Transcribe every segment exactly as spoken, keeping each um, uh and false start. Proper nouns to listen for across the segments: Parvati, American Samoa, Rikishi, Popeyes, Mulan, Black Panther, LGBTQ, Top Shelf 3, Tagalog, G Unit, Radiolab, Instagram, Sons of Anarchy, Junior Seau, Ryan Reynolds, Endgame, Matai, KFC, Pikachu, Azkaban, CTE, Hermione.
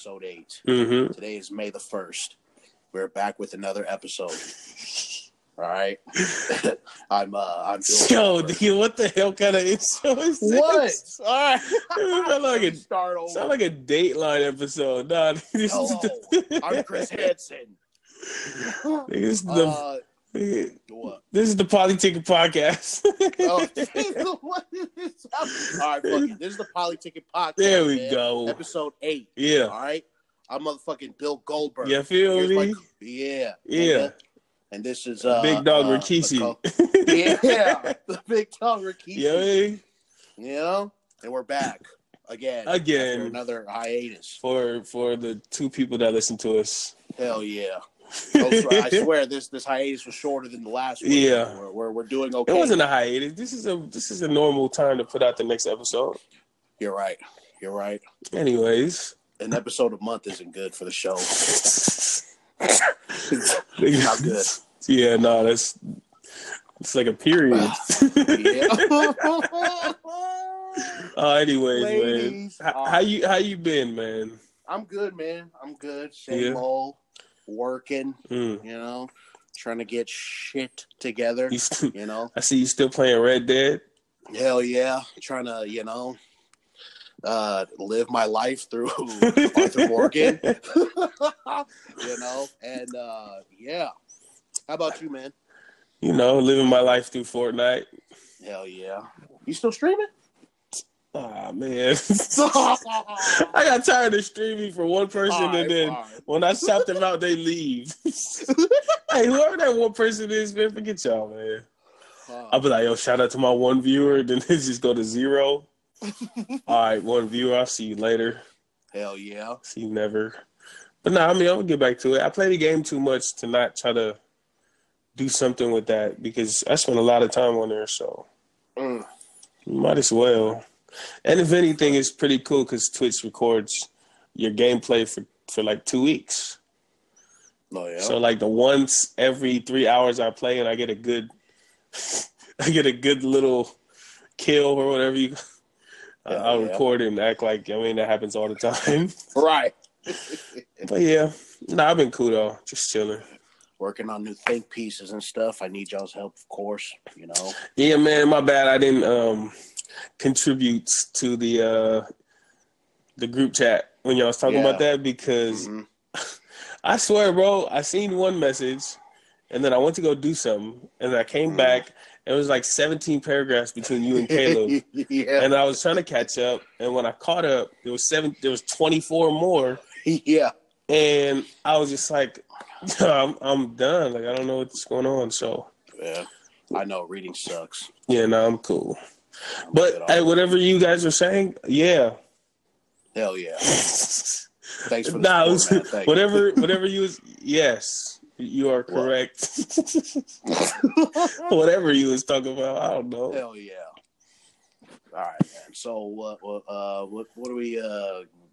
Episode eight. Mm-hmm. Today is May the first. We're back with another episode. All right. I'm uh I'm doing Yo, dude, what the hell kind of episode is what? This? What? All right. Sound like a start over. Sound like a Dateline episode. Nah, this Hello, is the... I'm Chris Hansen. This is the uh, what? This is the Polytickin' podcast. Oh, what is this? All right, fuck it. This is the Polytickin' podcast. There we man. go. Episode eight. Yeah. All right. I'm motherfucking Bill Goldberg. You feel Here's me? Like, yeah. Yeah. Nigga. And this is uh, Big Dog uh, Rikishi. Yeah, the Big Dog Rikishi. Yeah. You know, and we're back again. Again, another hiatus for for the two people that listen to us. Hell yeah. I swear this this hiatus was shorter than the last one. Yeah, we're, we're we're doing okay. It wasn't a hiatus. This is a this is a normal time to put out the next episode. You're right. You're right. Anyways, an episode a month isn't good for the show. It's not good. Yeah, no, that's it's like a period. uh, anyways, Ladies, man, how, how you how you been, man? I'm good, man. I'm good. Same yeah. old. Working, mm. you know, trying to get shit together, you, st- you know. I see you still playing Red Dead. Hell yeah, trying to, you know, uh, live my life through Arthur Morgan, you know, and uh, yeah. How about you, man? You know, living my life through Fortnite. Hell yeah. You still streaming? Oh, man. I got tired of streaming for one person, right, and then right. when I shout them out, they leave. Hey, whoever that one person is, man, forget y'all, man. Uh, I'll be like, yo, shout out to my one viewer, then they just go to zero. All right, one viewer, I'll see you later. Hell yeah. See you never. But no, nah, I mean, I'm going to get back to it. I play the game too much to not try to do something with that, because I spend a lot of time on there, so mm. might as well. And if anything, it's pretty cool because Twitch records your gameplay for, for like two weeks. Oh, yeah. So like the once every three hours I play and I get a good, I get a good little kill or whatever. You, yeah, uh, I'll yeah. record it and act like I mean that happens all the time. Right. But yeah, no, I've been cool though, just chilling. Working on new think pieces and stuff. I need y'all's help, of course. You know. Yeah, man. My bad. I didn't. Um, contributes to the uh the group chat when y'all was talking yeah. about that because mm-hmm. I swear, bro, I seen one message and then I went to go do something and I came mm-hmm. back and it was like seventeen paragraphs between you and Caleb. Yeah. And I was trying to catch up, and when I caught up there was seven there was twenty-four more. Yeah. And I was just like, I'm, I'm done, like I don't know what's going on. So yeah, I know reading sucks. Yeah, no, I'm cool. I'm but hey, whatever you guys are saying, yeah, hell yeah. Thanks for nah, the support, was, Thank whatever, you. whatever you was. Yes, you are correct. What? Whatever you was talking about, I don't know. Hell yeah. All right, man. So what? Uh, uh, what? What are we? Uh,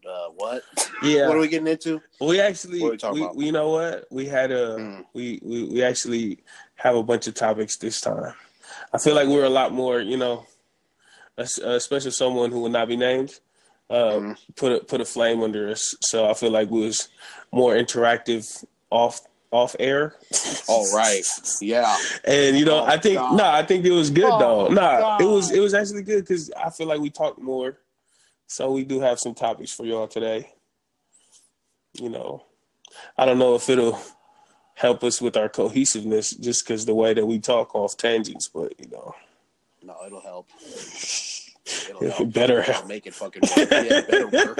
uh, what? Yeah. What are we getting into? We actually, what are we talking we, about? you know what? We had a mm. we, we we actually have a bunch of topics this time. I feel like we're a lot more, you know. Especially someone who will not be named, um, mm-hmm. put a, put a flame under us. So I feel like we was more interactive off off air. All right, yeah. And you know, oh, I think no, nah, I think it was good oh, though. Nah, God. it was it was actually good because I feel like we talked more. So we do have some topics for y'all today. You know, I don't know if it'll help us with our cohesiveness just because the way that we talk off tangents, but you know. No, it'll help. It'll help. It'll better help. It'll make it fucking work. Yeah, better work.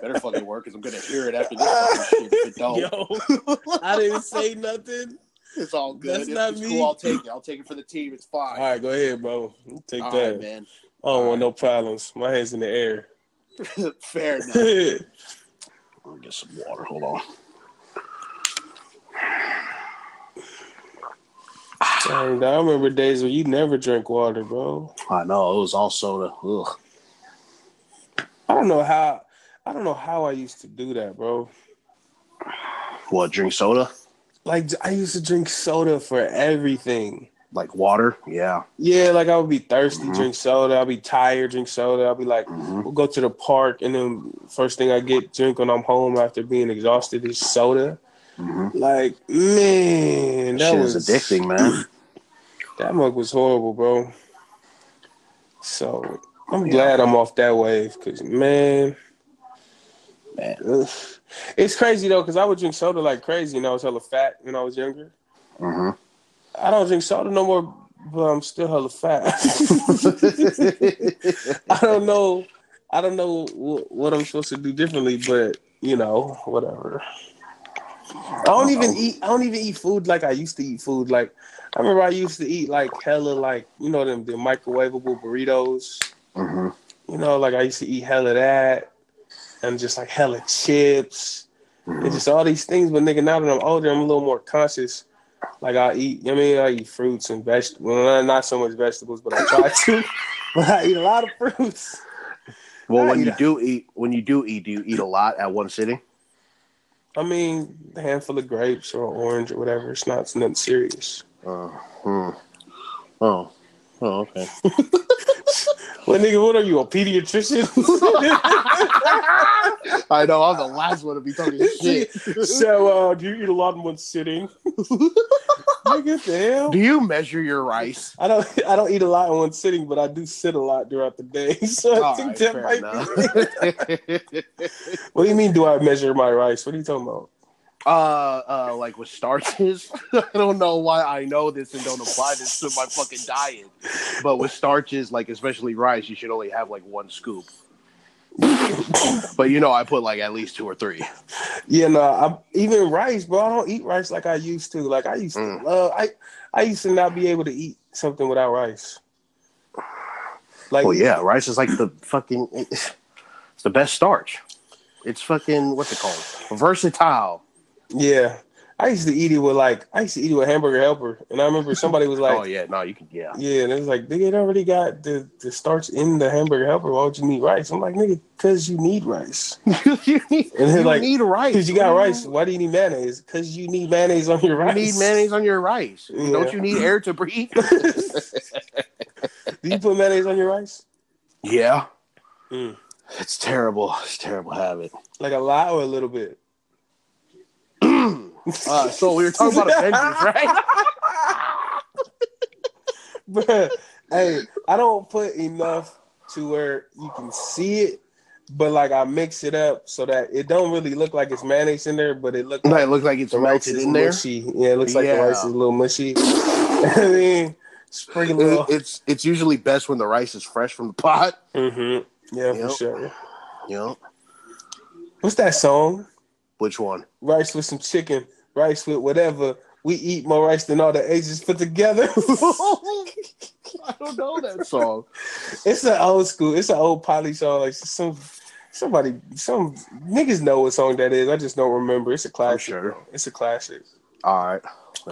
Better fucking work, because I'm going to hear it after this fucking shit. If it don't. Yo, I didn't say nothing. It's all good. That's it's, not it's me. Cool. I'll take it. I'll take it for the team. It's fine. All right, go ahead, bro. Take all that. All right, man. I don't all want right. no problems. My hand's in the air. Fair enough. I'll get some water. Hold on. Dang, I remember days where you never drank water, bro. I know, it was all soda. Ugh. I don't know how. I don't know how I used to do that, bro. What, drink soda? Like I used to drink soda for everything. Like water, yeah. Yeah, like I would be thirsty, mm-hmm. drink soda. I'll be tired, drink soda. I'll be like, mm-hmm. we'll go to the park, and then first thing I get drink when I'm home after being exhausted is soda. Mm-hmm. Like, man, that shit was addicting, man. That mug was horrible, bro. So I'm yeah. glad I'm off that wave, because, man, man, ugh. It's crazy, though, because I would drink soda like crazy, and I was hella fat when I was younger. Mm-hmm. I don't drink soda no more, but I'm still hella fat. I don't know. I don't know what I'm supposed to do differently, but you know, whatever. I don't even eat. I don't even eat food like I used to eat food. Like I remember, I used to eat like hella, like you know them the microwavable burritos. Mm-hmm. You know, like I used to eat hella that, and just like hella chips, mm-hmm. and just all these things. But nigga, now that I'm older, I'm a little more conscious. Like I eat, you know what I mean, I eat fruits and vegetables. Well, not so much vegetables, but I try to. But I eat a lot of fruits. Well, I when you a... do eat, when you do eat, do you eat a lot at one sitting? I mean, a handful of grapes or an orange or whatever. It's not it's nothing serious. Uh, hmm. Oh, oh, okay. Well, nigga, what are you, a pediatrician? I know, I'm the last one to be talking shit. So, uh, do you eat a lot in one sitting? Nigga, the hell? Do you measure your rice? I don't I don't eat a lot in one sitting, but I do sit a lot throughout the day. So I think that might be it. What do you mean, do I measure my rice? What are you talking about? Uh, uh, like with starches. I don't know why I know this and don't apply this to my fucking diet. But with starches, like especially rice, you should only have like one scoop. But you know, I put like at least two or three. Yeah, no, I'm, even rice, bro. I don't eat rice like I used to. Like I used to mm. love. I I used to not be able to eat something without rice. Like, well, yeah, rice is like the fucking. It's the best starch. It's fucking what's it called? Versatile. Yeah, I used to eat it with like I used to eat it with Hamburger Helper, and I remember somebody was like, "Oh yeah, no, you can, yeah, yeah." And it was like, "Nigga, it already got the, the starch in the Hamburger Helper. Why would you need rice?" I'm like, "Nigga, cause you need rice. you need, and you like, need rice. Cause you got rice. Why do you need mayonnaise? Cause you need mayonnaise on your rice. You need mayonnaise on your rice. Yeah. Don't you need air to breathe? Do you put mayonnaise on your rice? Yeah. Mm. It's terrible. It's a terrible habit. Like a lot or a little bit." Uh, so we were talking about Avengers, right? But hey, I don't put enough to where you can see it, but like I mix it up so that it don't really look like it's mayonnaise in there, but it looks like, no, it looks like it's melted in there. Mushy. Yeah, it looks like yeah. the rice is a little mushy. I mean, it's pretty little. It's it's usually best when the rice is fresh from the pot. Mm-hmm. Yeah, yep. for sure. Yep. What's that song? Which one? Rice with some chicken, rice with whatever. We eat more rice than all the Asians put together. I don't know that song. It's an old school. It's an old poly song. Like some somebody, some niggas know what song that is. I just don't remember. It's a classic. Sure. It's a classic. All right,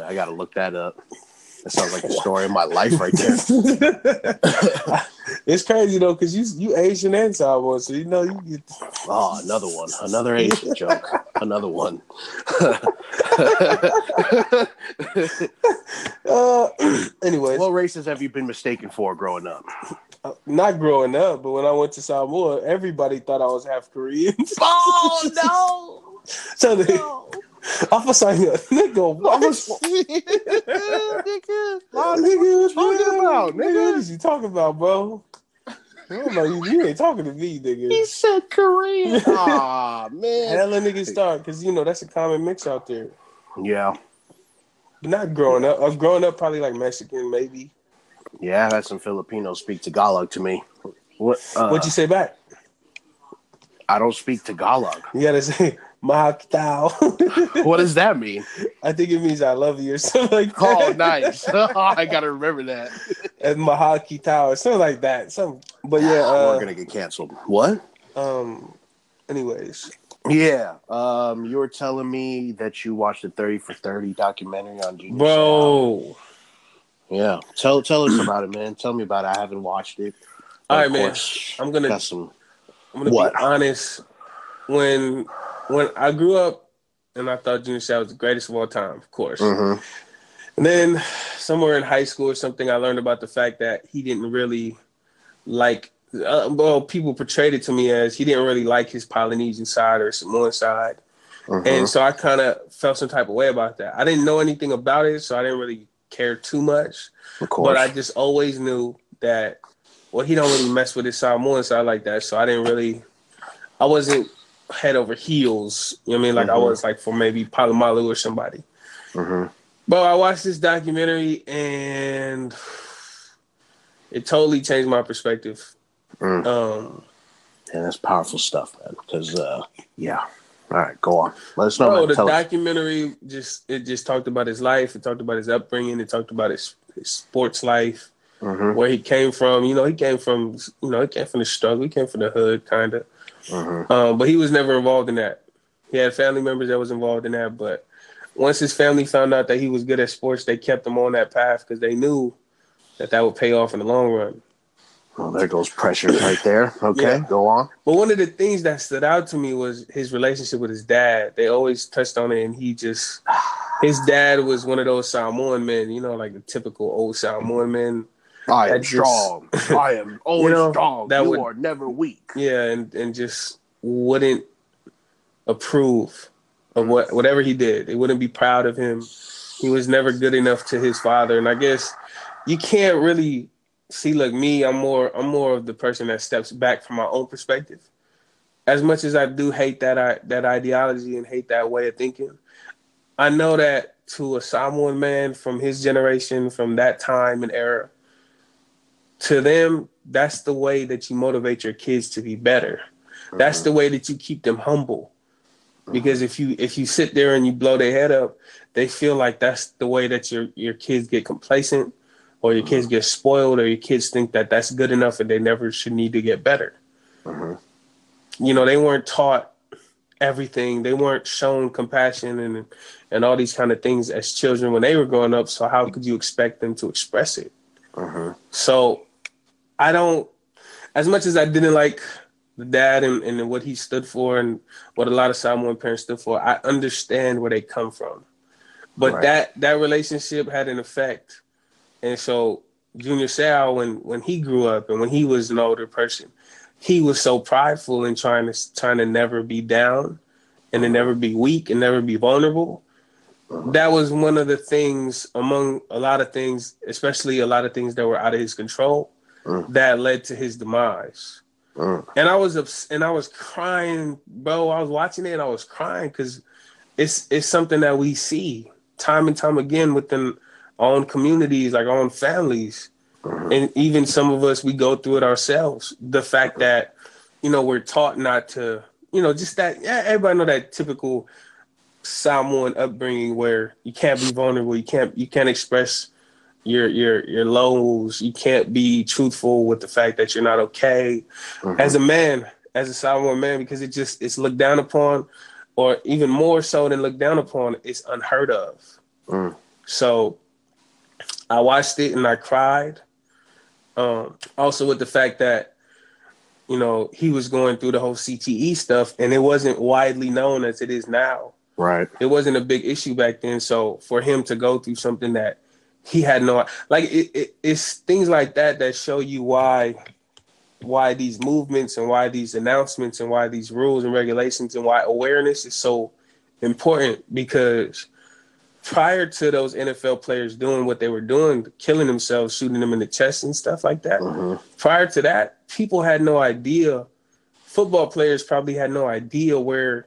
I gotta look that up. That sounds like the story of my life right there. It's crazy though, because you you Asian and Samoan, so you know you get oh another one, another Asian joke, another one. uh, anyways, what races have you been mistaken for growing up? Uh, not growing up, but when I went to Samoa, everybody thought I was half Korean. Oh no! So they. No. I'm saying, nigga, what? Nigga, what you talking about, nigga? What is you talking about, bro? I don't know, you, you ain't talking to me, nigga. He said Korean. Aw, man. Hella niggas start, because, you know, that's a common mix out there. Yeah. Not growing up. I was growing up probably like Mexican, maybe. Yeah, I've had some Filipinos speak Tagalog to me. What, uh, what'd you say back? I don't speak Tagalog. You gotta say... What does that mean? I think it means I love you or something like that. Oh, nice. Oh, I got to remember that. And Mahakitao or something like that. Some, But yeah. Uh, We're going to get canceled. What? Um. Anyways. Yeah. Um. You were telling me that you watched the thirty for thirty documentary on Junior Seau. Bro. Yeah. Tell Tell us about it, man. Tell me about it. I haven't watched it. All right, man. I'm going to some... I'm gonna be honest. When... When I grew up, and I thought Junior Seau was the greatest of all time, of course. Mm-hmm. And then somewhere in high school or something, I learned about the fact that he didn't really like, uh, well, people portrayed it to me as he didn't really like his Polynesian side or Samoan side. Uh-huh. And so I kind of felt some type of way about that. I didn't know anything about it, so I didn't really care too much. Of course. But I just always knew that, well, he don't really mess with his Samoan side like that. So I didn't really, I wasn't head over heels. You know what I mean? Like, mm-hmm. I was like for maybe Palomalu or somebody. Mm-hmm. But I watched this documentary and it totally changed my perspective. Mm. Um, yeah, that's powerful stuff, man. Because, uh, yeah. All right, go on. Let us know. Bro, the documentary just it just talked about his life. It talked about his upbringing. It talked about his, his sports life, mm-hmm. where he came from. You know, he came from. You know, he came from the struggle. He came from the hood, kind of. Mm-hmm. Um, but he was never involved in that. He had family members that was involved in that. But once his family found out that he was good at sports, they kept him on that path because they knew that that would pay off in the long run. Well, there goes pressure right there. Okay, yeah. Go on. But one of the things that stood out to me was his relationship with his dad. They always touched on it, and he just – his dad was one of those Samoan men, you know, like the typical old Samoan men. I am just, strong. I am always you know, strong. That you would, are never weak. Yeah, and, and just wouldn't approve of what whatever he did. They wouldn't be proud of him. He was never good enough to his father. And I guess you can't really – See, look, me, I'm more I'm more of the person that steps back from my own perspective. As much as I do hate that I, that ideology and hate that way of thinking, I know that to a Samoan man from his generation, from that time and era, to them, that's the way that you motivate your kids to be better. Mm-hmm. That's the way that you keep them humble. Mm-hmm. Because if you if you sit there and you blow their head up, they feel like that's the way that your, your kids get complacent. Or your kids get spoiled, or your kids think that that's good enough and they never should need to get better. Mm-hmm. You know, they weren't taught everything. They weren't shown compassion and and all these kind of things as children when they were growing up. So how could you expect them to express it? Mm-hmm. So I don't, as much as I didn't like the dad and, and what he stood for and what a lot of Samoan parents stood for, I understand where they come from. But right. that that relationship had an effect. And so Junior Seau, when, when he grew up and when he was an older person, he was so prideful in trying to trying to never be down and to never be weak and never be vulnerable. That was one of the things among a lot of things, especially a lot of things that were out of his control, mm. that led to his demise. Mm. And I was ups- and I was crying, bro. I was watching it and I was crying because it's it's something that we see time and time again within on communities, like on families. Mm-hmm. And even some of us, we go through it ourselves. The fact that, you know, we're taught not to, you know, just that, yeah, everybody know that typical Samoan upbringing where you can't be vulnerable. You can't, you can't express your, your, your lows. You can't be truthful with the fact that you're not okay. Mm-hmm. As a man, as a Samoan man, because it just, it's looked down upon, or even more so than looked down upon, it's unheard of. Mm. So, I watched it and I cried. Um, also with the fact that, you know, he was going through the whole C T E stuff and it wasn't widely known as it is now. Right. It wasn't a big issue back then. So for him to go through something that he had no, like it, it, it's things like that that show you why, why these movements and why these announcements and why these rules and regulations and why awareness is so important, because prior to those N F L players doing what they were doing, killing themselves, shooting them in the chest and stuff like that, mm-hmm. prior to that, people had no idea. Football players probably had no idea where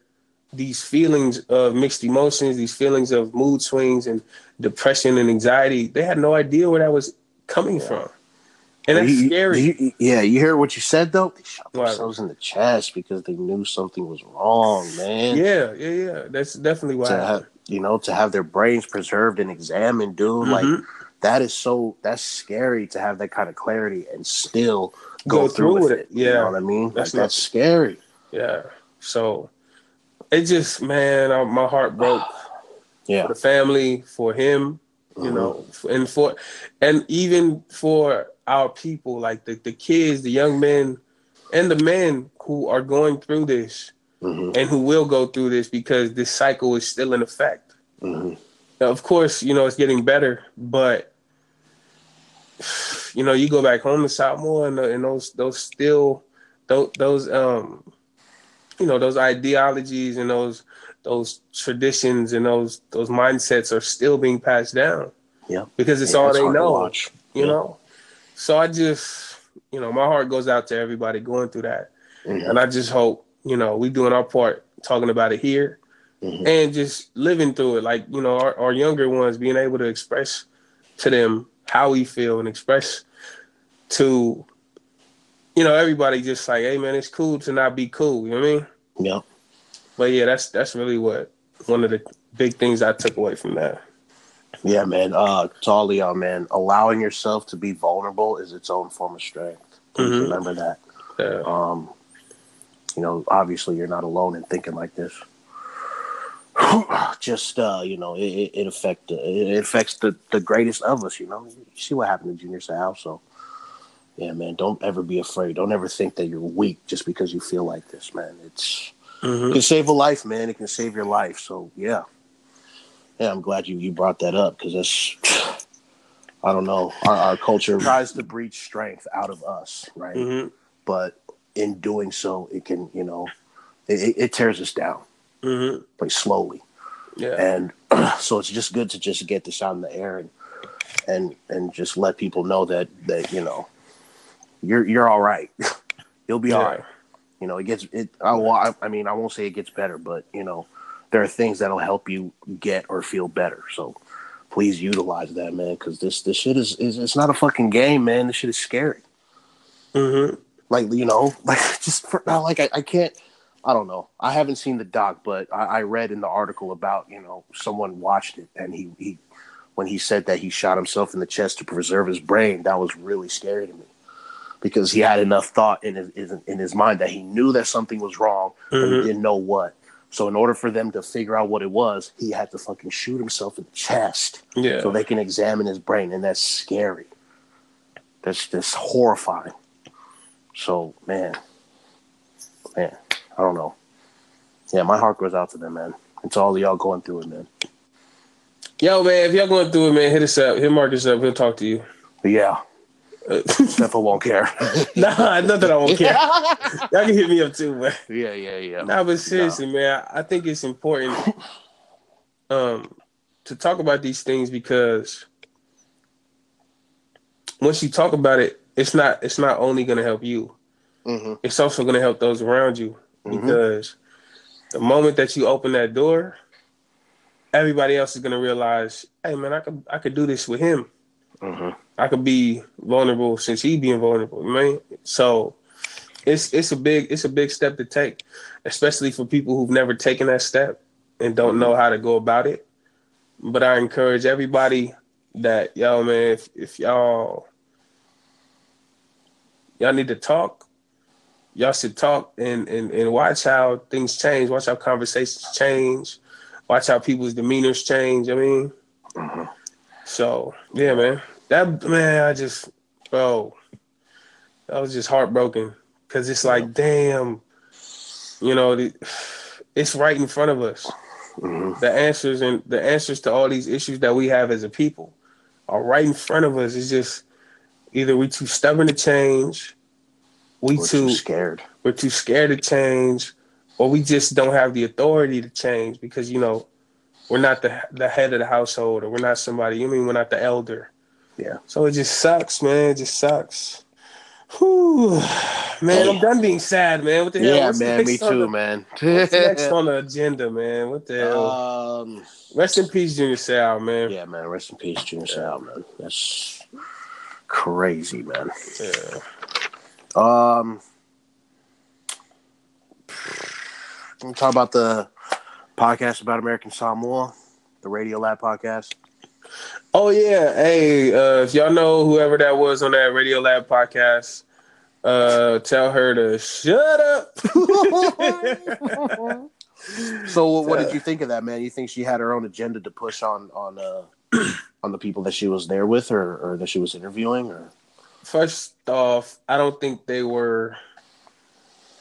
these feelings of mixed emotions, these feelings of mood swings and depression and anxiety, they had no idea where that was coming yeah. from. And that's you, scary. You, yeah, you hear what you said, though? They shot themselves wow. in the chest because they knew something was wrong, man. Yeah, yeah, yeah. That's definitely why. To, you know, to have their brains preserved and examined, dude. Mm-hmm. Like, that is so, that's scary to have that kind of clarity and still go, go through, through with, with it. it. Yeah. You know what I mean? That's, like, not, that's scary. Yeah. So, it just, man, I, my heart broke. yeah. For the family, for him, you mm-hmm. know, and for, and even for our people, like the, the kids, the young men, and the men who are going through this mm-hmm. and who will go through this, because this cycle is still in effect. Mm-hmm. of course, you know, it's getting better, but, you know, you go back home to sophomore and, and those those still those, those um you know, those ideologies and those those traditions and those those mindsets are still being passed down. Yeah. Because it's yeah, all they know. You yeah. know? So I just, you know, my heart goes out to everybody going through that. Mm-hmm. And I just hope, you know, we doing our part talking about it here mm-hmm. and just living through it. Like, you know, our, our younger ones being able to express to them how we feel and express to, you know, everybody just like, hey, man, it's cool to not be cool. You know what I mean? Yeah. But, yeah, that's that's really what one of the big things I took away from that. Yeah, man. Uh, to all y'all, man, allowing yourself to be vulnerable is its own form of strength. Mm-hmm. Remember that. Yeah. Um, you know, obviously you're not alone in thinking like this. Just, uh, you know, it, it, affect, it affects the, the greatest of us, you know. You see what happened to Junior Seau, so. Yeah, man, don't ever be afraid. Don't ever think that you're weak just because you feel like this, man. It's mm-hmm. It can save a life, man. It can save your life. So, yeah. Yeah, I'm glad you, you brought that up because that's, I don't know, our, our culture tries to breed strength out of us, right? Mm-hmm. But in doing so, it can, you know, it, it tears us down, mm-hmm. like slowly. Yeah. And so it's just good to just get this out in the air and and and just let people know that, that you know, You're you're all right. You'll be yeah. all right. You know, it gets it. I, I mean, I won't say it gets better, but you know, there are things that'll help you get or feel better. So please utilize that, man, because this this shit is, is it's not a fucking game, man. This shit is scary. Mm-hmm. Like you know, like just for, like I, I can't. I don't know. I haven't seen the doc, but I, I read in the article about you know someone watched it and he he when he said that he shot himself in the chest to preserve his brain. That was really scary to me. Because he had enough thought in his in his mind that he knew that something was wrong, mm-hmm. but he didn't know what. So in order for them to figure out what it was, he had to fucking shoot himself in the chest, yeah. so they can examine his brain, and that's scary. That's just horrifying. So man, man, I don't know. Yeah, my heart goes out to them, man. It's all y'all going through it, man. Yo, man, if y'all going through it, man, hit us up. Hit Marcus up. He'll talk to you. Yeah. Except I won't care. Nah, not that I won't care. Y'all can hit me up too, man. Yeah, yeah, yeah. Nah, but seriously, no. man, I think it's important um, to talk about these things because once you talk about it, it's not it's not only going to help you. Mm-hmm. It's also going to help those around you because mm-hmm. the moment that you open that door, everybody else is going to realize, hey, man, I could I could do this with him. Mm-hmm. I could be vulnerable since he being vulnerable, man. So it's it's a big it's a big step to take, especially for people who've never taken that step and don't know how to go about it. But I encourage everybody that yo man, if, if y'all y'all need to talk, y'all should talk and, and and watch how things change, watch how conversations change, watch how people's demeanors change. I mean, mm-hmm. so yeah, man. That, man, I just, bro, I was just heartbroken because it's like, damn, you know, the, it's right in front of us. Mm-hmm. The answers and the answers to all these issues that we have as a people are right in front of us. It's just either we're too stubborn to change, we we're too, too scared, we're too scared to change, or we just don't have the authority to change because, you know, we're not the the head of the household or we're not somebody, you mean we're not the elder. Yeah. So it just sucks, man. It just sucks. Whew. Man, yeah. I'm done being sad, man. What the hell? Yeah, what's man, me too, the, man. What's next on the agenda, man? What the hell? Um, rest in peace, Junior Seau, man. Yeah, man. Rest in peace, Junior Seau, man. That's crazy, man. Yeah. Um, let me talk about the podcast about American Samoa, the Radiolab podcast. Oh, yeah. Hey, uh, if y'all know whoever that was on that Radiolab podcast, uh, tell her to shut up. So what did you think of that, man? You think she had her own agenda to push on on uh, on the people that she was there with or, or that she was interviewing? Or? First off, I don't think they were.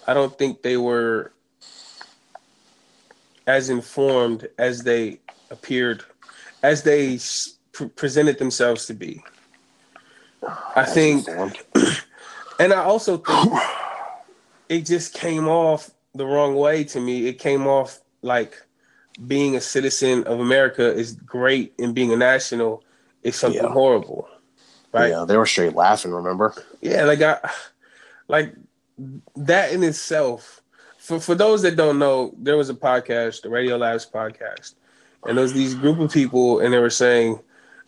I don't think they were as informed as they appeared as they pr- presented themselves to be. I think, and I also think it just came off the wrong way to me. It came off like being a citizen of America is great and being a national is something yeah. horrible. Right? Yeah, they were straight laughing, remember? Yeah, like I, like that in itself. For for those that don't know, there was a podcast, the Radiolab's podcast, and there was these group of people, and they were saying,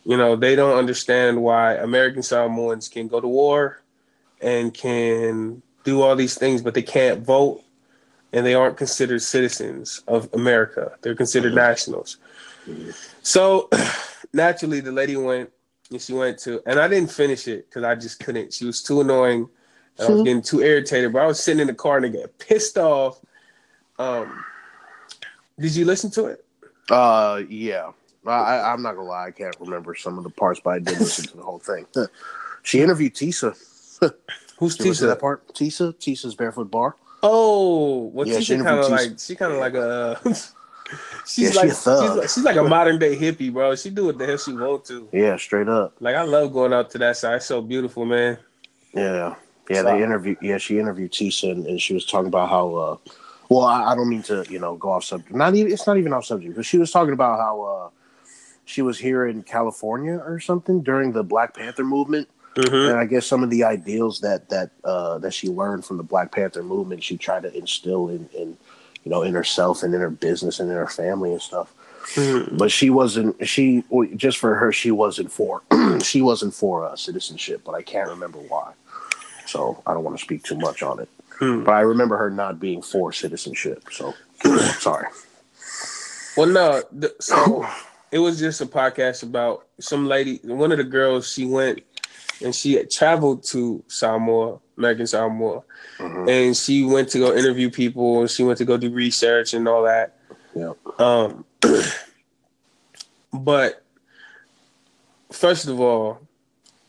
you know, they don't understand why American Samoans can go to war and can do all these things, but they can't vote, and they aren't considered citizens of America. They're considered mm-hmm. nationals. Mm-hmm. So naturally, the lady went, and she went to, and I didn't finish it because I just couldn't. She was too annoying. And I was getting too irritated, but I was sitting in the car and I got pissed off. Um, did you listen to it? Uh, yeah. I, I'm not gonna lie, I can't remember some of the parts, but I did listen to the whole thing. She interviewed Tisa. Who's Tisa? That part? Tisa, Tisa's Barefoot Bar. Oh, well, yeah, Tisa kind of like she kind of like a she's, yeah, like, she a thug. she's like she's like a modern day hippie, bro. She do what the hell she want to. Yeah, straight up. Like I love going out to that side. It's so beautiful, man. Yeah, yeah. So, they interviewed. Yeah, she interviewed Tisa, and, and she was talking about how. Uh, well, I, I don't mean to, you know, go off subject. Not even it's not even off subject, but she was talking about how. Uh, She was here in California or something during the Black Panther movement. Mm-hmm. And I guess some of the ideals that that uh, that she learned from the Black Panther movement, she tried to instill in, in you know, in herself and in her business and in her family and stuff. Mm-hmm. But she wasn't she just for her. She wasn't for she wasn't for uh, citizenship, but I can't remember why. So I don't want to speak too much on it. Mm-hmm. But I remember her not being for citizenship. So sorry. Well, no. Th- so. It was just a podcast about some lady, one of the girls, she went and she had traveled to Samoa, American Samoa, mm-hmm. and she went to go interview people and she went to go do research and all that. Yeah. Um, but first of all,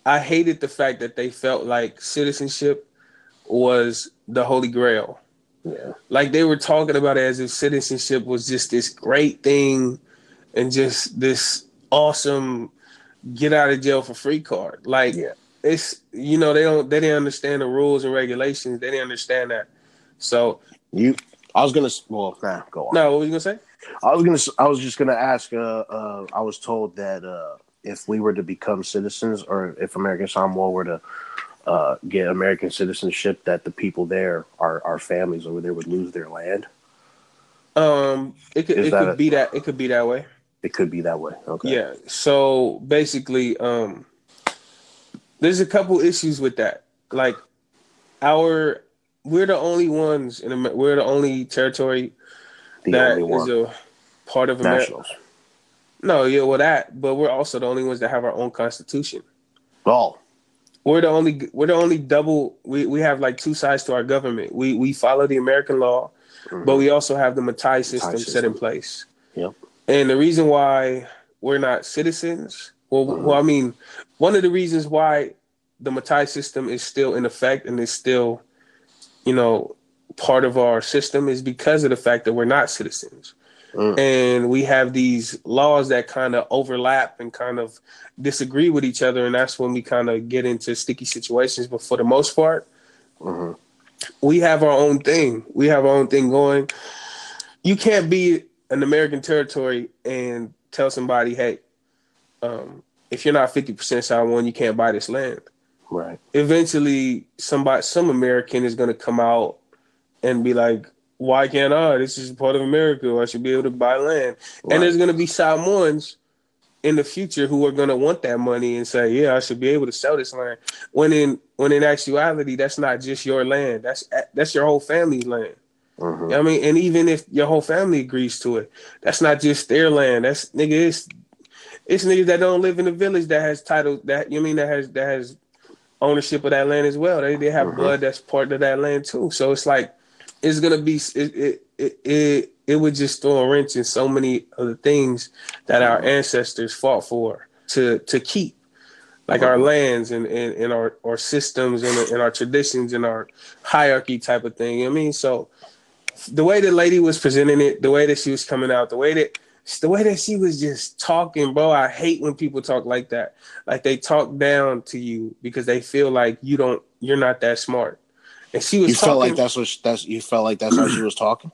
I hated the fact that they felt like citizenship was the Holy Grail. Yeah. Like they were talking about it as if citizenship was just this great thing. And just this awesome get out of jail for free card. Like yeah. it's, you know, they don't, they didn't understand the rules and regulations. They didn't understand that. So you, I was going to, well, nah, go on. No, what were you going to say? I was going to, I was just going to ask, uh, uh, I was told that, uh, if we were to become citizens or if American Samoa were to, uh, get American citizenship, that the people there, our, our families over there would lose their land. Um, it could, Is it could a, be that, it could be that way. It could be that way. Okay. Yeah. So basically, um, there's a couple issues with that. Like, our we're the only ones in Amer- we're the only territory the that only is a part of America. No, yeah, well that, but we're also the only ones that have our own constitution. Oh. We're the only we're the only double. We, we have like two sides to our government. We we follow the American law, mm-hmm. but we also have the Matai system, system set in place. Yep. And the reason why we're not citizens, well, mm-hmm. well, I mean, one of the reasons why the Matai system is still in effect and is still, you know, part of our system is because of the fact that we're not citizens. Mm. And we have these laws that kind of overlap and kind of disagree with each other. And that's when we kind of get into sticky situations. But for the most part, mm-hmm. we have our own thing. We have our own thing going. You can't be an American territory and tell somebody, hey, um, if you're not fifty percent Samoan, you can't buy this land. Right. Eventually, somebody, some American is going to come out and be like, why can't I? This is part of America. I should be able to buy land. Right. And there's going to be Samoans in the future who are going to want that money and say, yeah, I should be able to sell this land. When in when in actuality, that's not just your land. That's that's your whole family's land. Mm-hmm. I mean, and even if your whole family agrees to it, that's not just their land. That's nigga, it's it's niggas that don't live in the village that has title that you mean that has that has ownership of that land as well. They they have mm-hmm. blood that's part of that land too. So it's like it's gonna be it it it it, it would just throw a wrench in so many of the things that mm-hmm. our ancestors fought for to to keep, like mm-hmm. our lands and, and, and our, our systems and, and our traditions and our hierarchy type of thing. You know what I mean, so. The way the lady was presenting it, the way that she was coming out, the way that the way that she was just talking, bro, I hate when people talk like that. Like they talk down to you because they feel like you don't, you're not that smart. And she was. You talking, felt like that's what she, that's you felt like that's how she was talking.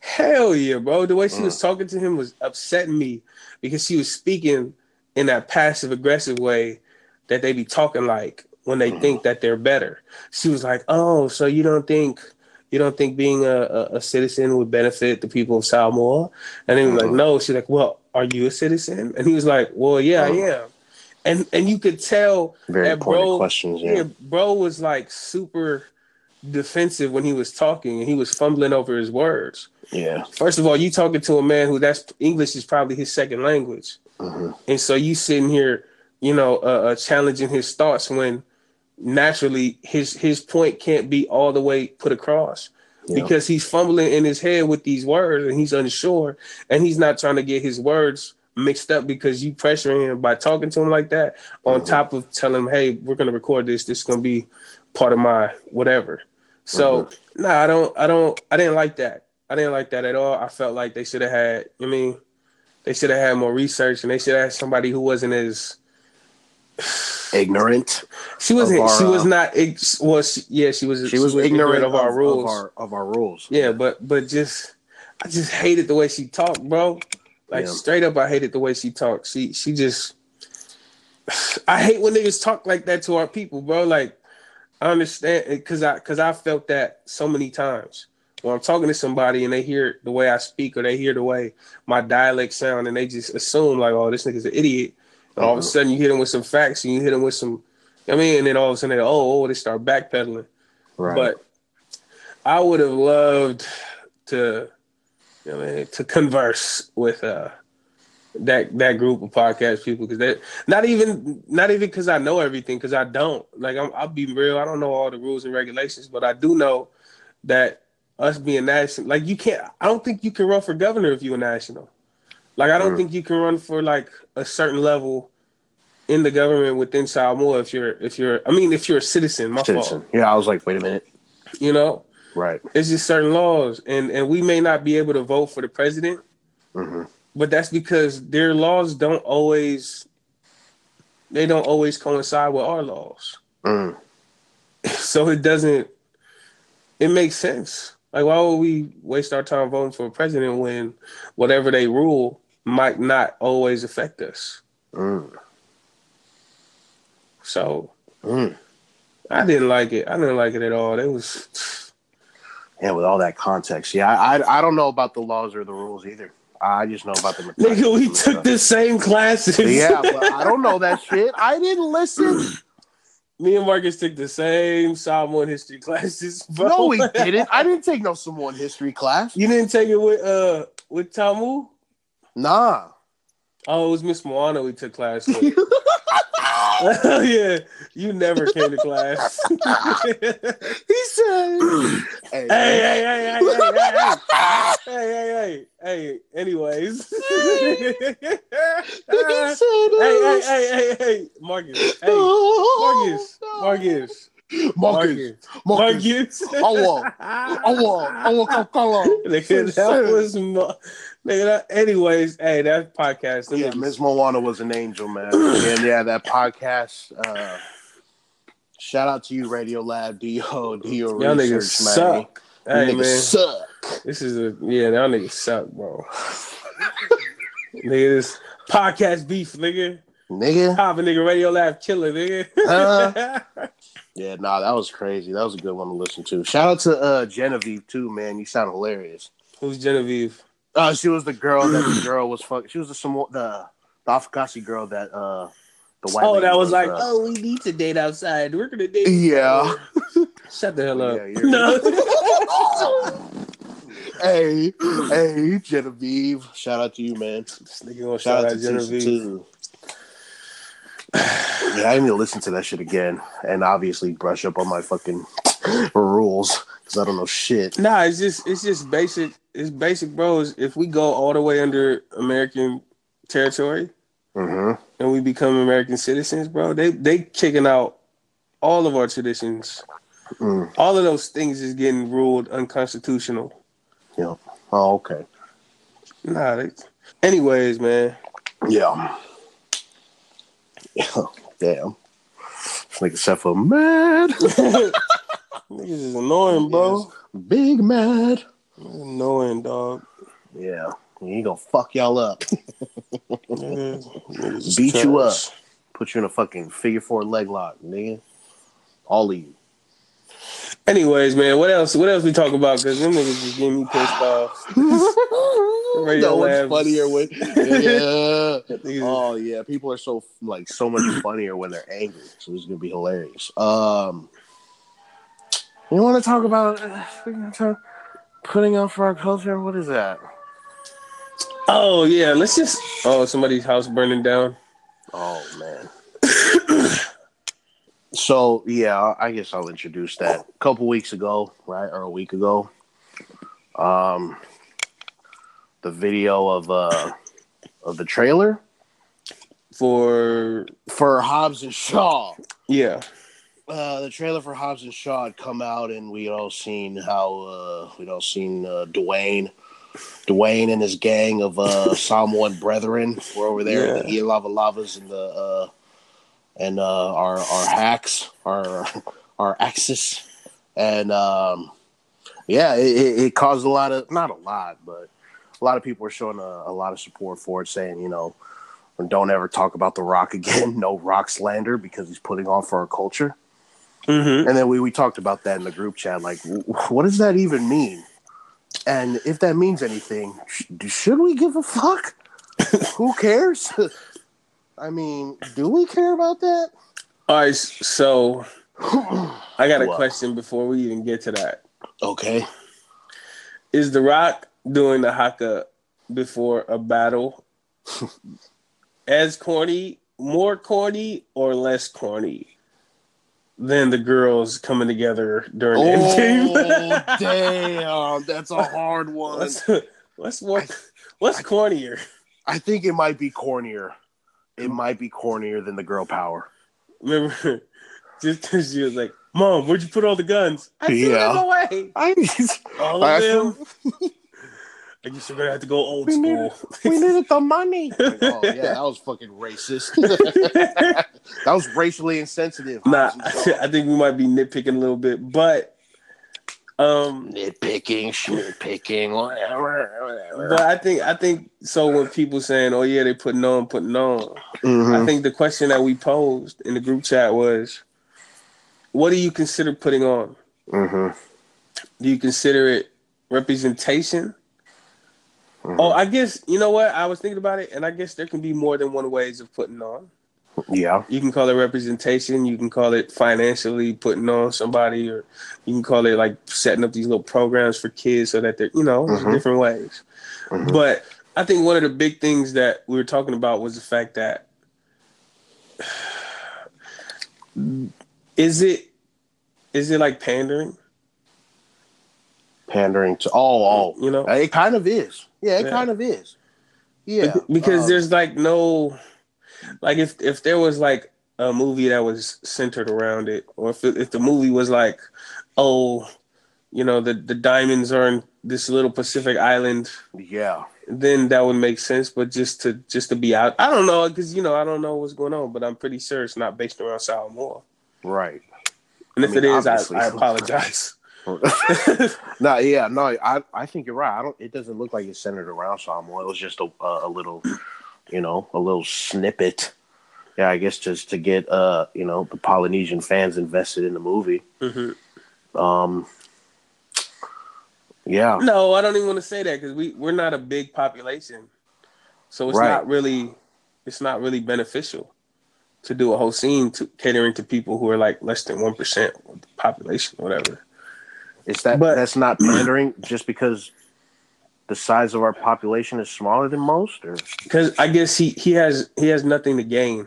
Hell yeah, bro! The way she mm. was talking to him was upsetting me because she was speaking in that passive aggressive way that they be talking like when they mm. think that they're better. She was like, "Oh, so you don't think." You don't think being a, a, a citizen would benefit the people of Samoa? And then he was like, no. She's like, well, are you a citizen? And he was like, well, yeah, I am. And and you could tell Very that bro, questions, yeah. Yeah, bro was like super defensive when he was talking and he was fumbling over his words. Yeah. First of all, you talking to a man who that's English is probably his second language. Mm-hmm. And so you sitting here, you know, uh, uh, challenging his thoughts when naturally his his point can't be all the way put across yeah. because he's fumbling in his head with these words and he's unsure and he's not trying to get his words mixed up because you pressuring him by talking to him like that on mm-hmm. top of telling him, hey, we're going to record this. This is going to be part of my whatever. So mm-hmm. no, nah, I don't, I don't, I didn't like that. I didn't like that at all. I felt like they should have had, I mean, they should have had more research and they should have had somebody who wasn't as ignorant. She wasn't. Our, she was not. Well, she, yeah, she was. She was ignorant, ignorant of, of our rules. Of our, of our rules. Yeah, but but just, I just hated the way she talked, bro. Like yeah. straight up, I hated the way she talked. She she just. I hate when niggas talk like that to our people, bro. Like, I understand because I because I felt that so many times when I'm talking to somebody and they hear the way I speak or they hear the way my dialect sound and they just assume like, oh, this nigga's an idiot. All of a sudden, you hit them with some facts, and you hit them with some, I mean, and then all of a sudden, they oh, oh, they start backpedaling. Right. But I would have loved to, you know, I mean, to converse with uh, that that group of podcast people because they not even not even because I know everything because I don't like I'm, I'll be real. I don't know all the rules and regulations, but I do know that us being national, like you can't. I don't think you can run for governor if you're national. Like, I don't mm. think you can run for, like, a certain level in the government within Samoa if you're, if you're, I mean, if you're a citizen, my citizen. fault. Yeah, I was like, wait a minute. You know? Right. It's just certain laws. And, and we may not be able to vote for the president, mm-hmm. but that's because their laws don't always, they don't always coincide with our laws. Mm. So it doesn't, it makes sense. Like, why would we waste our time voting for a president when whatever they rule might not always affect us. Mm. So mm. I didn't like it. I didn't like it at all. It was yeah, with all that context. Yeah, I I, I don't know about the laws or the rules either. I just know about the nigga. We took the same classes. Yeah, but I don't know that shit. I didn't listen. Me and Marcus took the same Samoan history classes. Bro. No, we didn't. I didn't take no Samoan history class. You didn't take it with uh with Tamu? Nah. Oh, it was Miss Moana we took class with. Oh, yeah. You never came to class. He said, hey, hey, hey, hey, hey, hey, hey, hey, hey, hey, anyways. Hey, hey, hey, hey, hey, Marcus, hey, Marcus, Marcus. Marcus, Marcus, I want, I want, I want Coca-Cola. Nigga, that was, mo- nigga, that, anyways, hey, that podcast. Yeah, Miss Moana was an angel, man. And yeah, that podcast. Uh, shout out to you, Radiolab, D O, D O Research, man. Y'all niggas suck. Hey, man. Suck. This is a yeah, y'all niggas suck, bro. Niggas podcast beef, nigga. Nigga, pop a nigga, Radiolab killer, nigga. Uh, Yeah, nah, that was crazy. That was a good one to listen to. Shout out to uh, Genevieve too, man. You sound hilarious. Who's Genevieve? Uh, she was the girl that the girl was fucking. She was the some the the Afukasi girl that uh the white. Oh, that was, was like, uh, oh, we need to date outside. We're gonna date. Yeah. Shut the hell up. Yeah, no. hey, hey, Genevieve. Shout out to you, man. This nigga gonna shout, shout out, out to Genevieve. Too. Yeah, I need to listen to that shit again and obviously brush up on my fucking rules because I don't know shit. Nah, it's just it's just basic. It's basic, bro. If we go all the way under American territory mm-hmm. and we become American citizens, bro, they they kicking out all of our traditions. Mm. All of those things is getting ruled unconstitutional. Yeah. Oh, okay. Nah, they, Anyways, man. Yeah. Yeah. Damn. Like, except for mad. Niggas is annoying, bro. Is big mad. Annoying, dog. Yeah. He ain't gonna fuck y'all up. Niggas beat trash. You up. Put you in a fucking figure four leg lock, nigga. All of you. Anyways, man, what else? What else we talk about? Because them niggas just getting me pissed off. No one's funnier when. Yeah. Oh yeah, people are so like so much funnier when they're angry. So it's gonna be hilarious. Um, you want to talk about uh, putting on for our culture? What is that? Oh yeah, let's just. Oh, somebody's house burning down. Oh man. So, yeah, I guess I'll introduce that. A couple weeks ago, right, or a week ago, um, the video of uh, of the trailer for for Hobbs and Shaw. Yeah. Uh, the trailer for Hobbs and Shaw had come out, and we'd all seen how, uh, we'd all seen uh, Dwayne, Dwayne and his gang of uh, Samoan brethren were over there, yeah. The Ialava Lavas and the... Uh, And uh, our our hacks, our our axis, and um, yeah, it, it caused a lot of not a lot, but a lot of people are showing a, a lot of support for it, saying, you know, don't ever talk about The Rock again, no Rock slander, because he's putting on for our culture. Mm-hmm. And then we we talked about that in the group chat, like, what does that even mean? And if that means anything, sh- should we give a fuck? Who cares? I mean, do we care about that? All right, so I got a what? question before we even get to that. Okay. Is The Rock doing the haka before a battle as corny, more corny, or less corny than the girls coming together during oh, Endgame? Oh, damn. That's a hard one. What's, what's, more, I, what's I, cornier? I think it might be cornier. It might be cornier than the girl power. Remember, just because she was like, Mom, where'd you put all the guns? I threw yeah. them away. I just, all I of them. Feel... I guess we're going to have to go old we school. Needed, we needed the money. Like, oh, yeah, that was fucking racist. That was racially insensitive. Nah, I think we might be nitpicking a little bit, but... Um, nitpicking, shitpicking, whatever, whatever. But I think, I think so when people saying, oh yeah, they putting on, putting on. Mm-hmm. I think the question that we posed in the group chat was, what do you consider putting on? Mm-hmm. Do you consider it representation? Mm-hmm. Oh, I guess, you know what? I was thinking about it, and I guess there can be more than one ways of putting on. Yeah. You can call it representation. You can call it financially putting on somebody, or you can call it like setting up these little programs for kids so that they're, you know, mm-hmm. different ways. Mm-hmm. But I think one of the big things that we were talking about was the fact that is it, is it like pandering? Pandering to all, all, you know, it kind of is. Yeah, it yeah. kind of is. Yeah. Because um, there's like no... Like if, if there was like a movie that was centered around it, or if, if the movie was like, oh, you know, the, the diamonds are in this little Pacific island. Yeah. Then that would make sense. But just to just to be out, I don't know, because, you know, I don't know what's going on, but I'm pretty sure it's not based around Samoa. Right. And I if mean, it is, I, I apologize. no, yeah, no, I I think you're right. I don't. It doesn't look like it's centered around Samoa. It was just a a little. You know, a little snippet. Yeah, I guess just to get, uh, you know, the Polynesian fans invested in the movie. Mm-hmm. Um, yeah. No, I don't even want to say that because we we're not a big population, so it's right. not really it's not really beneficial to do a whole scene to catering to people who are like less than one percent of the population, or whatever. Is that but, that's not pandering just because. The size of our population is smaller than most, or because I guess he, he has he has nothing to gain,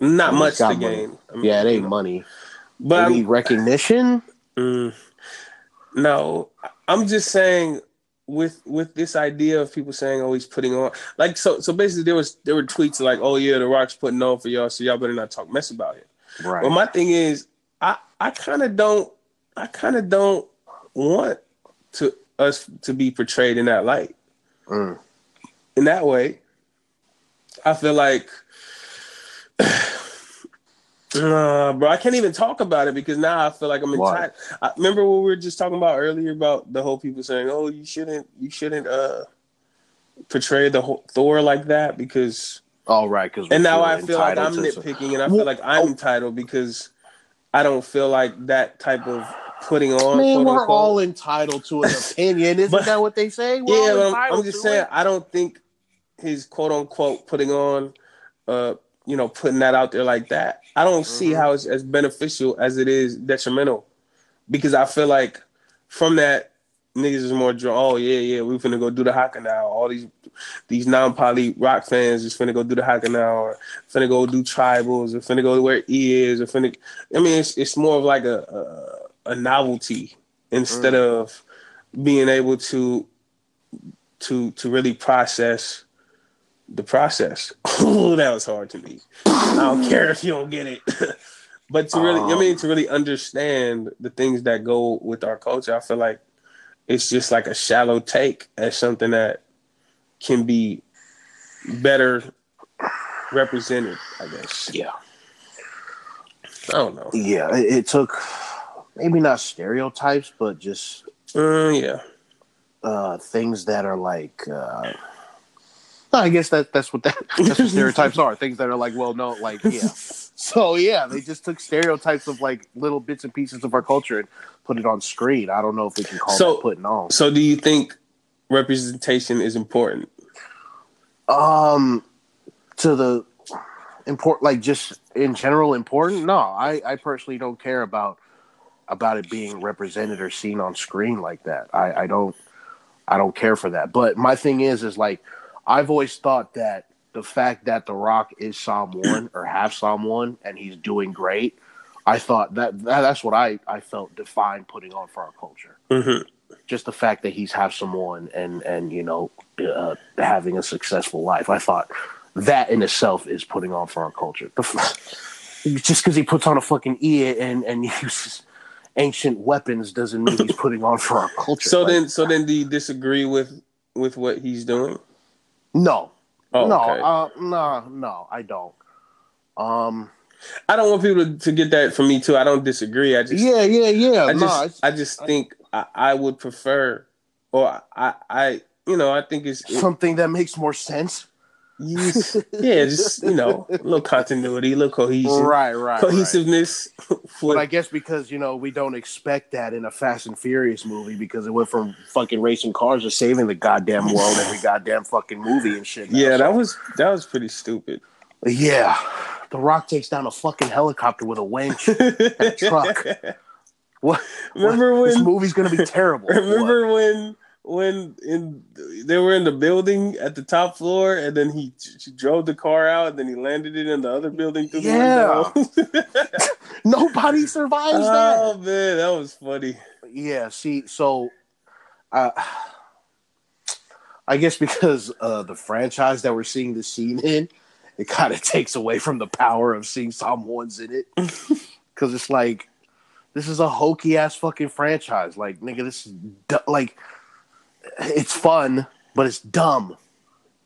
not He's much to money. gain. I mean, yeah, it ain't you know. money, but maybe recognition. Mm, no, I'm just saying with with this idea of people saying, "Oh, he's putting on," like so. So basically, there was there were tweets like, "Oh yeah, The Rock's putting on for y'all, so y'all better not talk mess about it." Right. Well, my thing is, I I kind of don't I kind of don't want to. us to be portrayed in that light. Mm. in that way, I feel like, uh, bro, I can't even talk about it because now I feel like I'm entitled. I remember what we were just talking about earlier about the whole people saying, "Oh, you shouldn't, you shouldn't uh, portray the whole Thor like that because." All right, because and now I feel like I'm nitpicking, and I feel like I'm entitled because I don't feel like that type of putting on. Man, we're all entitled to an opinion, isn't but, that what they say? We're yeah, I'm, I'm just saying it. I don't think his quote unquote putting on, uh, you know, putting that out there like that. I don't mm-hmm. see how it's as beneficial as it is detrimental, because I feel like from that niggas is more draw. Oh yeah, yeah, we finna go do the haka now. All these. These non-poly rock fans just finna go do the haka now, or finna go do tribals, or finna go where E is, or finna. I mean, it's it's more of like a a, a novelty instead mm. of being able to to to really process the process. Ooh, that was hard to me. I don't care if you don't get it, but to really, um. I mean, to really understand the things that go with our culture, I feel like it's just like a shallow take at something that can be better represented, I guess. Yeah. I don't know. Yeah, it, it took maybe not stereotypes, but just uh, yeah, uh, things that are like. Uh, I guess that that's what that that's what stereotypes are. Things that are like, well, no, like yeah. So yeah, they just took stereotypes of like little bits and pieces of our culture and put it on screen. I don't know if we can call so, that putting on. So do you think representation is important? Um, to the import, like just in general, important. No, I, I personally don't care about about it being represented or seen on screen like that. I, I don't I don't care for that. But my thing is, is like I've always thought that the fact that The Rock is someone or have someone and he's doing great, I thought that, that that's what I, I felt defined putting on for our culture. Mm-hmm. Just the fact that he's have someone and, and you know, uh, having a successful life. I thought that in itself is putting on for our culture. Just because he puts on a fucking ear and, and uses ancient weapons doesn't mean he's putting on for our culture. So like, then so then do you disagree with, with what he's doing? No. Oh, no, okay. uh, no, no, I don't. Um... I don't want people to get that from me too. I don't disagree. I just yeah, yeah, yeah. I nah, just I just think I, I would prefer, or I, I, you know, I think it's something it, that makes more sense. Yeah, yeah, just you know, a little continuity, a little cohesion, right, right, cohesiveness. Right. But I guess because you know we don't expect that in a Fast and Furious movie because it went from fucking racing cars to saving the goddamn world every goddamn fucking movie and shit. Now, yeah, so. that was that was pretty stupid. Yeah. The Rock takes down a fucking helicopter with a winch and a truck. What? Remember what? When this movie's gonna be terrible? Remember what? when when in they were in the building at the top floor, and then he she drove the car out, and then he landed it in the other building through yeah. the window. Nobody survives that. Oh man, that was funny. Yeah. See, so, uh, I guess because uh, the franchise that we're seeing this scene in. It kind of takes away from the power of seeing someone's in it. Because it's like, this is a hokey-ass fucking franchise. Like, nigga, this is, du- like, it's fun, but it's dumb.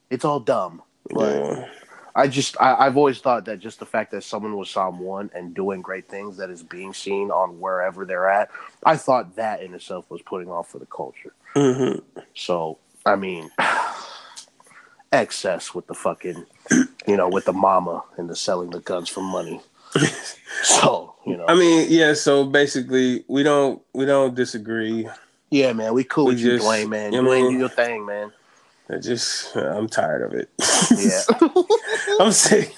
It's all dumb. Like, yeah. I just, I, I've always thought that just the fact that someone was someone and doing great things that is being seen on wherever they're at, I thought that in itself was putting off for the culture. Mm-hmm. So, I mean... excess with the fucking, you know, with the mama and the selling the guns for money. So, you know. I mean, yeah, so basically we don't we don't disagree. Yeah, man, we cool we with just, you, Dwayne, man. You Dwayne, do your thing, man. I just I'm tired of it. Yeah. I'm sick.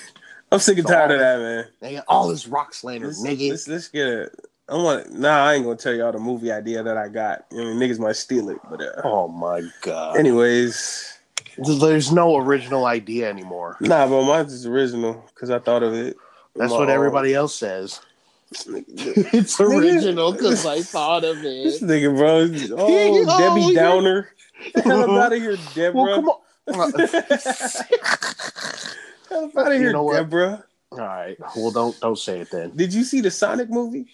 I'm sick and so tired all, of that, man. Nigga, all this rock slander, nigga. Let's, let's get it. I want nah, I ain't gonna tell y'all the movie idea that I got. I mean, niggas might steal it, but uh, oh my god. Anyways, there's no original idea anymore. Nah, but mine's is original because I thought of it. That's what own. Everybody else says. It's original because I thought of it. This nigga, bro. Oh, you know, Debbie Downer. Get out of here, Deborah. Well, come on. Get out of here, you know Deborah. All right. Well, don't don't say it then. Did you see the Sonic movie?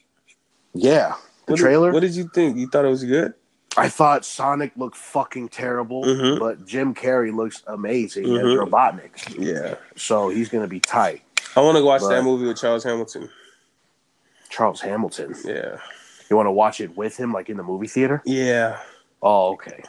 Yeah. The what trailer? Did, what did you think? You thought it was good? I thought Sonic looked fucking terrible, mm-hmm. but Jim Carrey looks amazing mm-hmm. as Robotnik. Yeah. So he's going to be tight. I want to watch but that movie with Charles Hamilton. Charles Hamilton? Yeah. You want to watch it with him, like in the movie theater? Yeah. Oh, okay.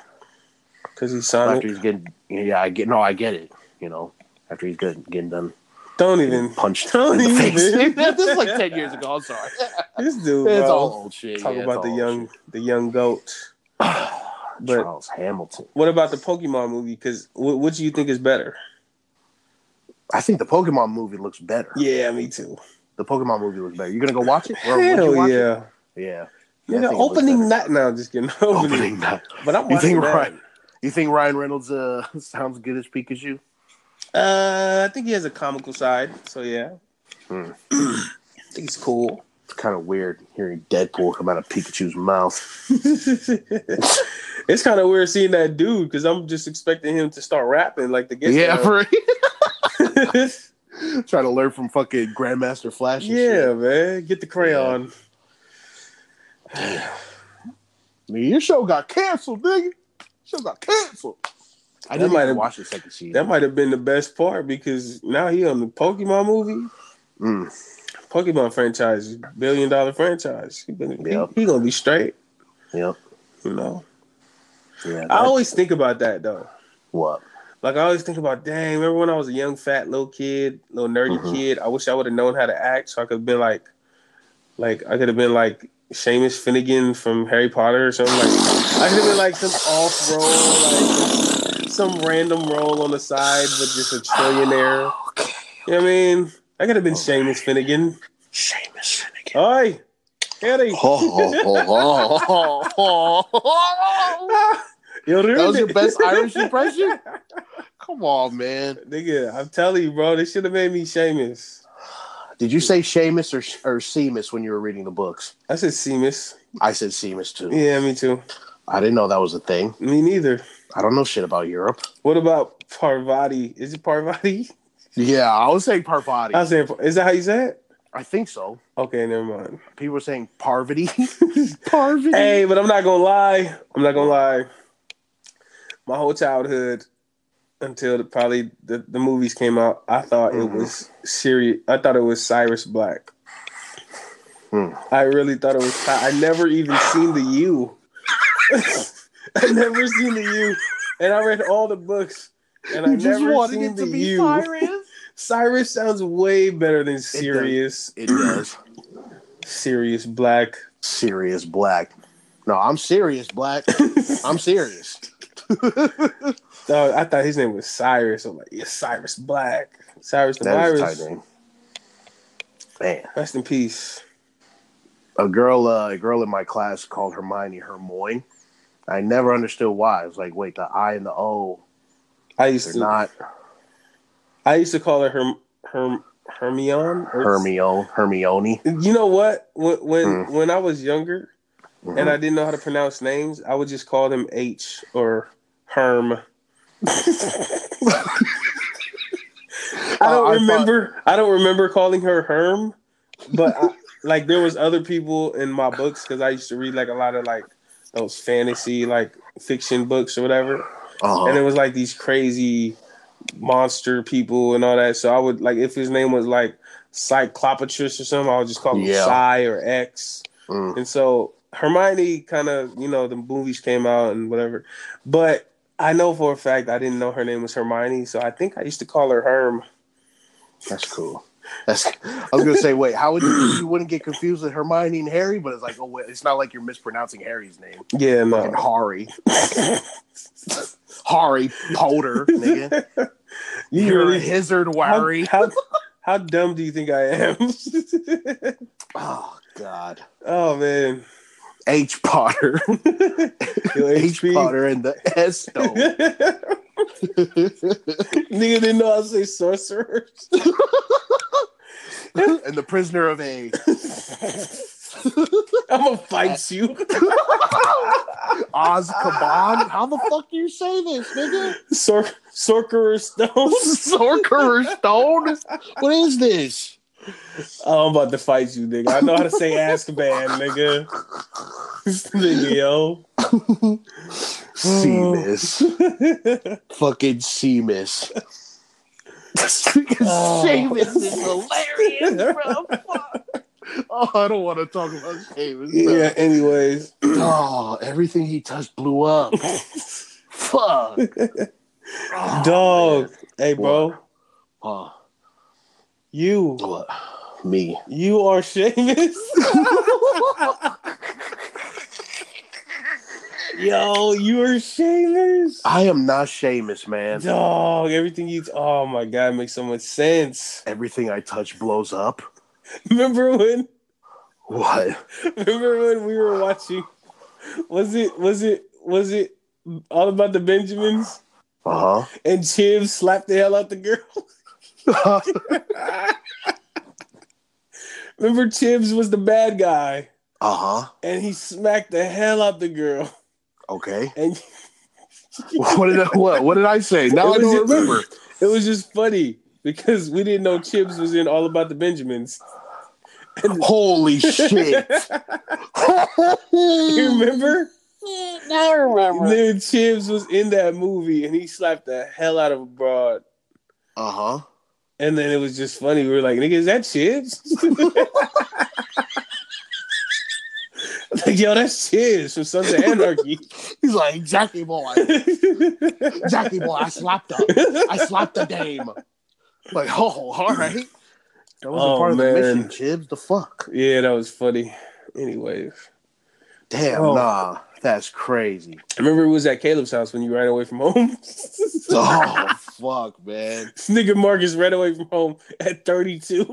Because he's Sonic. After he's getting, yeah, I get. No, I get it. You know, after he's good, getting done. Don't even punch. Don't in the even. Face. This is like ten years ago. I'm sorry. This dude. It's bro. All old shit. Talk yeah, about the young, shit. the young goat. But Charles Hamilton. What about the Pokemon movie? Because what, what do you think is better? I think the Pokemon movie looks better. Yeah, me too. The Pokemon movie looks better. You gonna go watch it? Or Hell you watch yeah. It? Yeah. Yeah. Yeah. Opening night now. Just kidding. Opening, opening night. But I'm watching you think Ryan, you think Ryan Reynolds uh, sounds good as Pikachu? Uh, I think he has a comical side, so yeah. Hmm. I think he's cool. It's kind of weird hearing Deadpool come out of Pikachu's mouth. It's kind of weird seeing that dude because I'm just expecting him to start rapping like the get yeah, for real. Try to learn from fucking Grandmaster Flash. And yeah, shit. Man, get the crayon. Yeah. Man, your show got canceled, nigga. Show got canceled. I didn't even watch the second season. That might have been the best part because now he on the Pokemon movie. Mm. Pokemon franchise, billion dollar franchise. He, been, yep. he, he gonna be straight. Yep. You know. Yeah, I always think about that though. What? Like I always think about, dang. Remember when I was a young, fat, little kid, little nerdy mm-hmm. kid? I wish I would have known how to act so I could have been like, like I could have been like Seamus Finnegan from Harry Potter or something. Like I could have been like some off role, like. Some random role on the side, but just a trillionaire. Oh, okay, okay. You know what I mean? I could have been okay. Seamus Finnegan. Seamus Finnegan. Oi, Eddie. Oh, oh, oh, oh, oh. That was your best Irish impression? Come on, man. Nigga, I'm telling you, bro, they should have made me Seamus. Did you say Seamus or, or Seamus when you were reading the books? I said Seamus. I said Seamus, too. Yeah, me too. I didn't know that was a thing. Me neither. I don't know shit about Europe. What about Parvati? Is it Parvati? Yeah, I was saying Parvati. I was saying, is that how you say it? I think so. Okay, never mind. People were saying Parvati. Parvati. Hey, but I'm not gonna lie. I'm not gonna lie. My whole childhood, until the, probably the, the movies came out, I thought mm-hmm. it was Siri. I thought it was Sirius Black. Mm. I really thought it was. I never even seen the U. I never seen the U, and I read all the books, and I never seen the U. Cyrus? Cyrus sounds way better than Sirius. It does. It does. Sirius Black. Sirius Black. No, I'm Sirius Black. I'm serious. No, I thought his name was Cyrus. I'm like, yeah, Cyrus Black. Cyrus the virus. That is a tight name. Man. Rest in peace. A girl, uh, a girl in my class called Hermione Hermoine. I never understood why. I was like, wait, the I and the O. I used to not. I used to call her Herm, Herm, Hermione. Hermione. Hermione. You know what? When when, mm. when I was younger, mm-hmm. and I didn't know how to pronounce names, I would just call them H or Herm. I don't I, I remember. Thought... I don't remember calling her Herm, but I, like there was other people in my books because I used to read like a lot of like. Those fantasy like fiction books or whatever, uh-huh. and it was like these crazy monster people and all that. So I would like if his name was like Cyclopatris or something, I would just call him yeah. Cy or X. Mm. And so Hermione kind of, you know, the movies came out and whatever. But I know for a fact I didn't know her name was Hermione, so I think I used to call her Herm. That's cool. That's, I was gonna say, wait, how would you, you wouldn't get confused with Hermione and Harry? But it's like, oh, wait, it's not like you're mispronouncing Harry's name. Yeah, no. Fucking Harry, Harry Potter, nigga. You you're really, a Hizzard Wary. How, how, how dumb do you think I am? Oh God. Oh man. H Potter, H Potter, and the S stone. Nigga didn't know I was a sorcerer. And the prisoner of A. I'm gonna fight you. Azkaban? How the fuck do you say this, nigga? Sor- Sorcerer Stone? Sorcerer Stone? What is this? I'm about to fight you, nigga. I know how to say Azkaban, nigga. Nigga, yo. Seamus. Fucking Seamus. This nigga oh. Seamus is hilarious, bro. Fuck. Oh, I don't want to talk about Seamus, bro. Yeah, anyways. Oh, everything he touched blew up. Fuck. Oh, dog. Man. Hey, bro. Oh. You. What? Me. You are Seamus. Yo, you are Seamus. I am not Seamus, man. Dog, everything you... T- oh, my God, makes so much sense. Everything I touch blows up. Remember when... What? Remember when we were watching... Was it... Was it... Was it All About the Benjamins? Uh-huh. And Chibs slapped the hell out the girl? Remember Chibs was the bad guy? Uh-huh. And he smacked the hell out the girl. Okay. And what did I, what what did I say? Now I don't remember. Just, it was just funny because we didn't know Chibs was in All About the Benjamins. And holy shit! You remember? Now I remember. Then Chibs was in that movie and he slapped the hell out of a broad. Uh huh. And then it was just funny. We were like, "Nigga, is that Chibs?" Like, yo, that's Chibs from Sons of Anarchy. He's like, exactly, boy. Exactly, boy. I slapped her. I slapped the dame. Like, oh, all right. That wasn't oh, part of man. the mission, Chibs. The fuck? Yeah, that was funny. Anyways. Damn, oh. nah. That's crazy. I remember it was at Caleb's house when you ran away from home. Oh, fuck, man. This nigga Marcus ran away from home at thirty-two.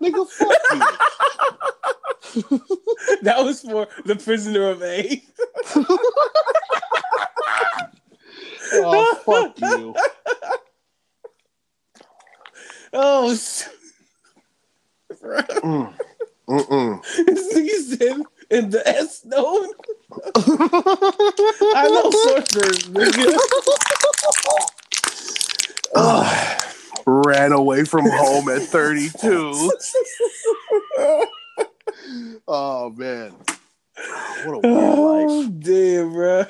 Nigga, fuck you. That was for The Prisoner of A. Oh, fuck you. Oh, mm. Mm-mm. He said, in the S known. I know sorcerers, nigga. Oh. Ran away from home at thirty-two. Oh, man. What a weird oh, life. Damn, bro.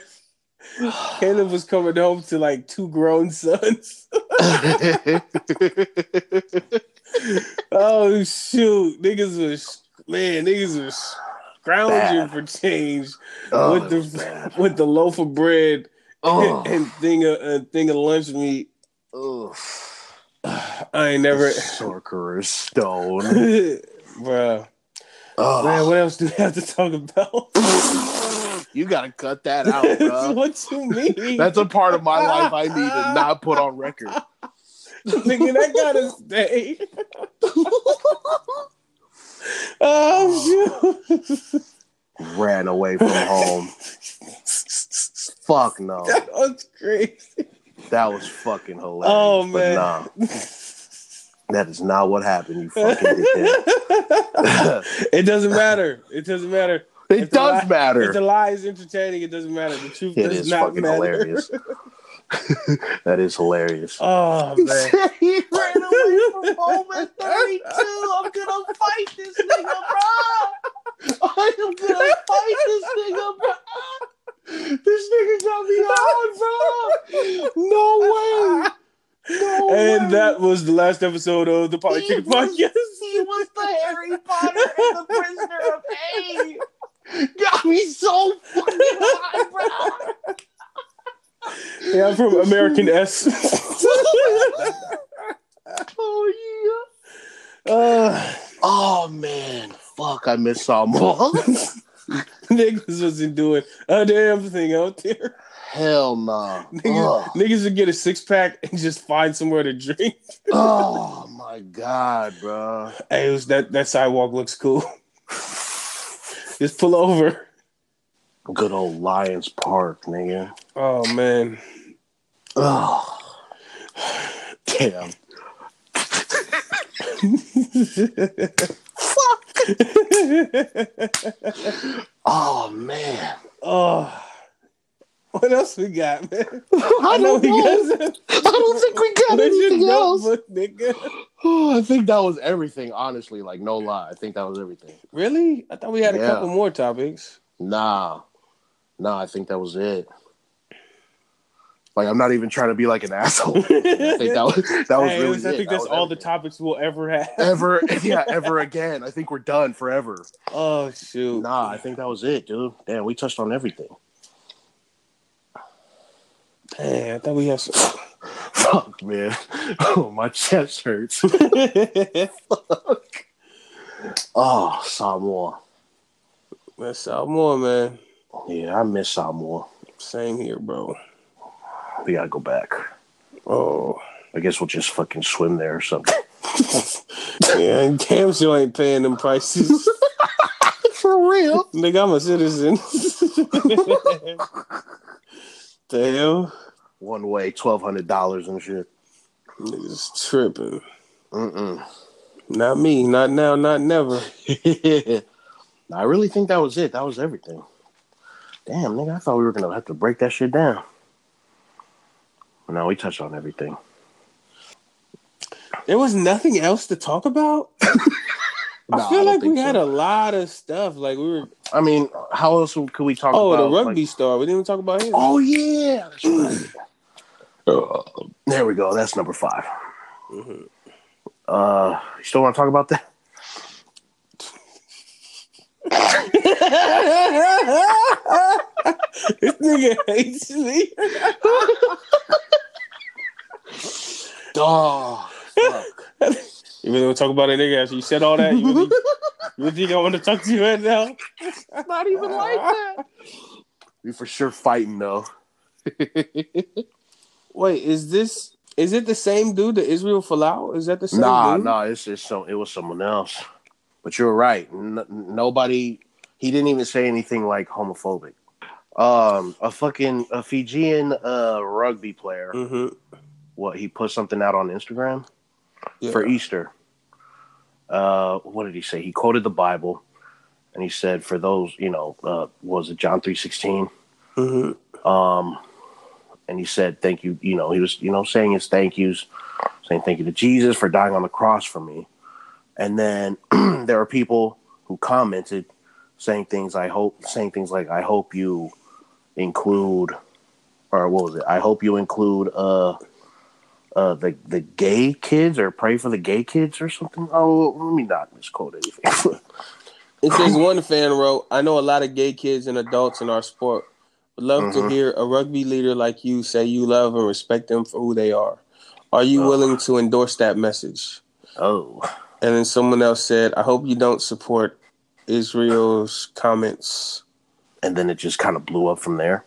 Caleb was coming home to, like, two grown sons. Oh, shoot. Niggas was, man, niggas was scrounging for change oh, with the bad. with the loaf of bread oh. and, and thing of, uh, thing of lunch meat. Ugh. I ain't never... Sorcerer's Stone. Bruh. Oh. Man, what else do we have to talk about? You gotta cut that out, bro. What you mean? That's a part of my life I need to not put on record. Nigga, that gotta stay. Oh, shoot. Ran away from home. Fuck no. That was crazy. That was fucking hilarious. Oh, man. But nah. That is not what happened. You fucking did that. It doesn't matter. It doesn't matter. It if does lie, matter. If the lie is entertaining, it doesn't matter. The truth it does is not fucking matter. Hilarious. That is hilarious. Oh, man. He ran away from home at thirty-two. I'm going to fight this nigga, bro. I am going to fight this nigga, bro. This nigga got me on, bro. No way. No and way. That was the last episode of the Polytickin' Podcast. He was the Harry Potter and the Prisoner of A. Got me so fucking hot, bro. Yeah, I'm from American S. Oh, yeah. Uh, oh, man. Fuck, I miss Samoa. Niggas wasn't doing a damn thing out there. Hell no. Nah. Niggas, niggas would get a six pack and just find somewhere to drink. Oh my god, bro. Hey, it was that, that sidewalk looks cool. Just pull over. Good old Lions Park, nigga. Oh man. Oh. Damn. Oh man. Oh. What else we got, man? I, I don't know. Got... I don't think we got anything else. Oh, I think that was everything, honestly. Like, no lie. I think that was everything. Really? I thought we had yeah. a couple more topics. Nah. Nah, I think that was it. Like, I'm not even trying to be like an asshole. I think that was, that was hey, really it. I think it. that's that all everything. the topics we'll ever have. Ever. Yeah, ever again. I think we're done forever. Oh, shoot. Nah, I think that was it, dude. Damn, we touched on everything. Hey, I thought we had some... Fuck, man. Oh, my chest hurts. Fuck. Oh, Samoa. Miss Samoa, man. Yeah, I miss Samoa. Same here, bro. We gotta go back. Oh. I guess we'll just fucking swim there or something. Yeah, damn sure ain't paying them prices. For real? Nigga, I'm a citizen. Damn. One way, twelve hundred dollars and shit. Niggas tripping. Mm-mm. Not me. Not now. Not never. I really think that was it. That was everything. Damn, nigga. I thought we were gonna have to break that shit down. No, we touched on everything. There was nothing else to talk about. I nah, feel I like we so. had a lot of stuff. Like we were. I mean, how else could we talk oh, about? Oh, the rugby like... star. We didn't even talk about him. Oh, yeah. That's right. uh, there we go. That's number five. Mm-hmm. Uh, you still want to talk about that? This nigga hates me. Dog. Fuck. You really want to talk about it, nigga? After you said all that, you, really, you really think I want to talk to you right now? It's not even like that. We for sure fighting though. Wait, is this? Is it the same dude that Israel Folau? Is that the same? Nah, dude? nah. It's just some. It was someone else. But you're right. N- nobody. He didn't even say anything like homophobic. Um, a fucking a Fijian uh rugby player. Mm-hmm. What he put something out on Instagram. Yeah. For Easter, uh, what did he say? He quoted the Bible, and he said, "For those, you know, uh, was it John three sixteen?" Mm-hmm. Um, and he said, "Thank you." You know, he was, you know, saying his thank yous, saying thank you to Jesus for dying on the cross for me. And then there are people who commented saying things. I hope saying things like, "I hope you include," or what was it? "I hope you include." Uh, Uh, the the gay kids, or pray for the gay kids, or something. Oh, let me not misquote anything. It says one fan wrote, "I know a lot of gay kids and adults in our sport. Would love mm-hmm. to hear a rugby leader like you say you love and respect them for who they are. Are you oh. willing to endorse that message?" Oh, and then someone else said, "I hope you don't support Israel's comments." And then it just kind of blew up from there.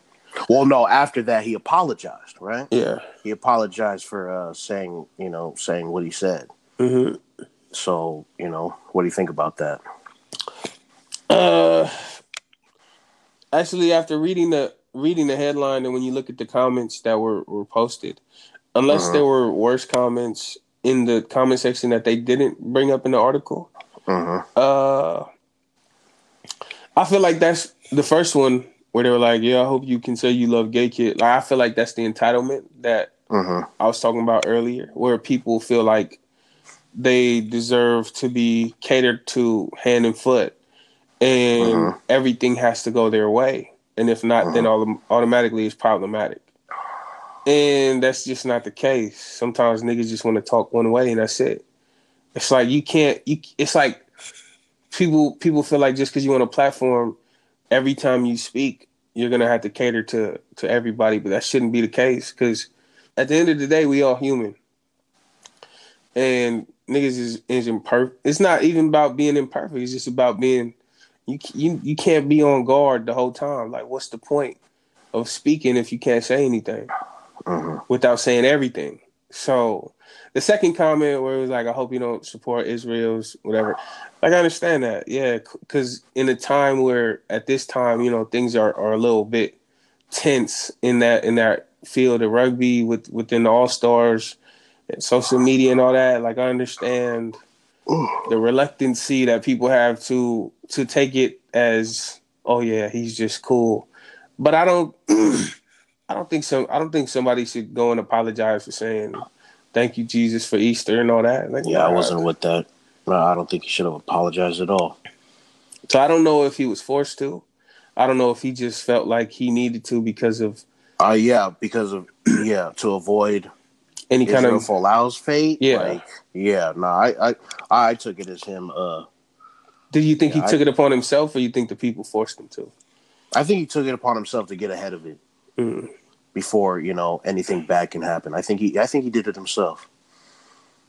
Well, no, after that, he apologized, right? Yeah. He apologized for uh, saying, you know, saying what he said. Mm-hmm. So, you know, what do you think about that? Uh, actually, after reading the reading the headline and when you look at the comments that were, were posted, unless mm-hmm. there were worse comments in the comment section that they didn't bring up in the article, mm-hmm. uh, I feel like that's the first one. Where they were like, yeah, I hope you can say you love gay kids. Like, I feel like that's the entitlement that mm-hmm. I was talking about earlier, where people feel like they deserve to be catered to hand and foot, and mm-hmm. everything has to go their way. And if not, mm-hmm. then all, automatically it's problematic. And that's just not the case. Sometimes niggas just want to talk one way, and that's it. It's like you can't. You, it's like people people feel like just because you on a platform, every time you speak, you're going to have to cater to, to everybody, but that shouldn't be the case because at the end of the day, we all human. And niggas is, is imperfect. It's not even about being imperfect. It's just about being, you, you you can't be on guard the whole time. Like, what's the point of speaking if you can't say anything mm-hmm. without saying everything? So the second comment where it was like, I hope you don't support Israel's whatever. Like, I understand that. Yeah. Because in a time where at this time, you know, things are, are a little bit tense in that in that field of rugby with within the All-Stars and social media and all that. Like, I understand the reluctancy that people have to to take it as, oh, yeah, he's just cool. But I don't I don't think so. I don't think somebody should go and apologize for saying thank you, Jesus, for Easter and all that. Like, yeah, I wasn't with that. No, I don't think he should have apologized at all. So I don't know if he was forced to. I don't know if he just felt like he needed to because of. Uh, yeah, because of yeah to avoid any kind Israel of Folau's fate. Yeah, like, yeah. No, I, I I took it as him. Uh, Do you think yeah, he I, took it upon himself, or you think the people forced him to? I think he took it upon himself to get ahead of it. Mm. Before, you know, anything bad can happen. I think he I think he did it himself.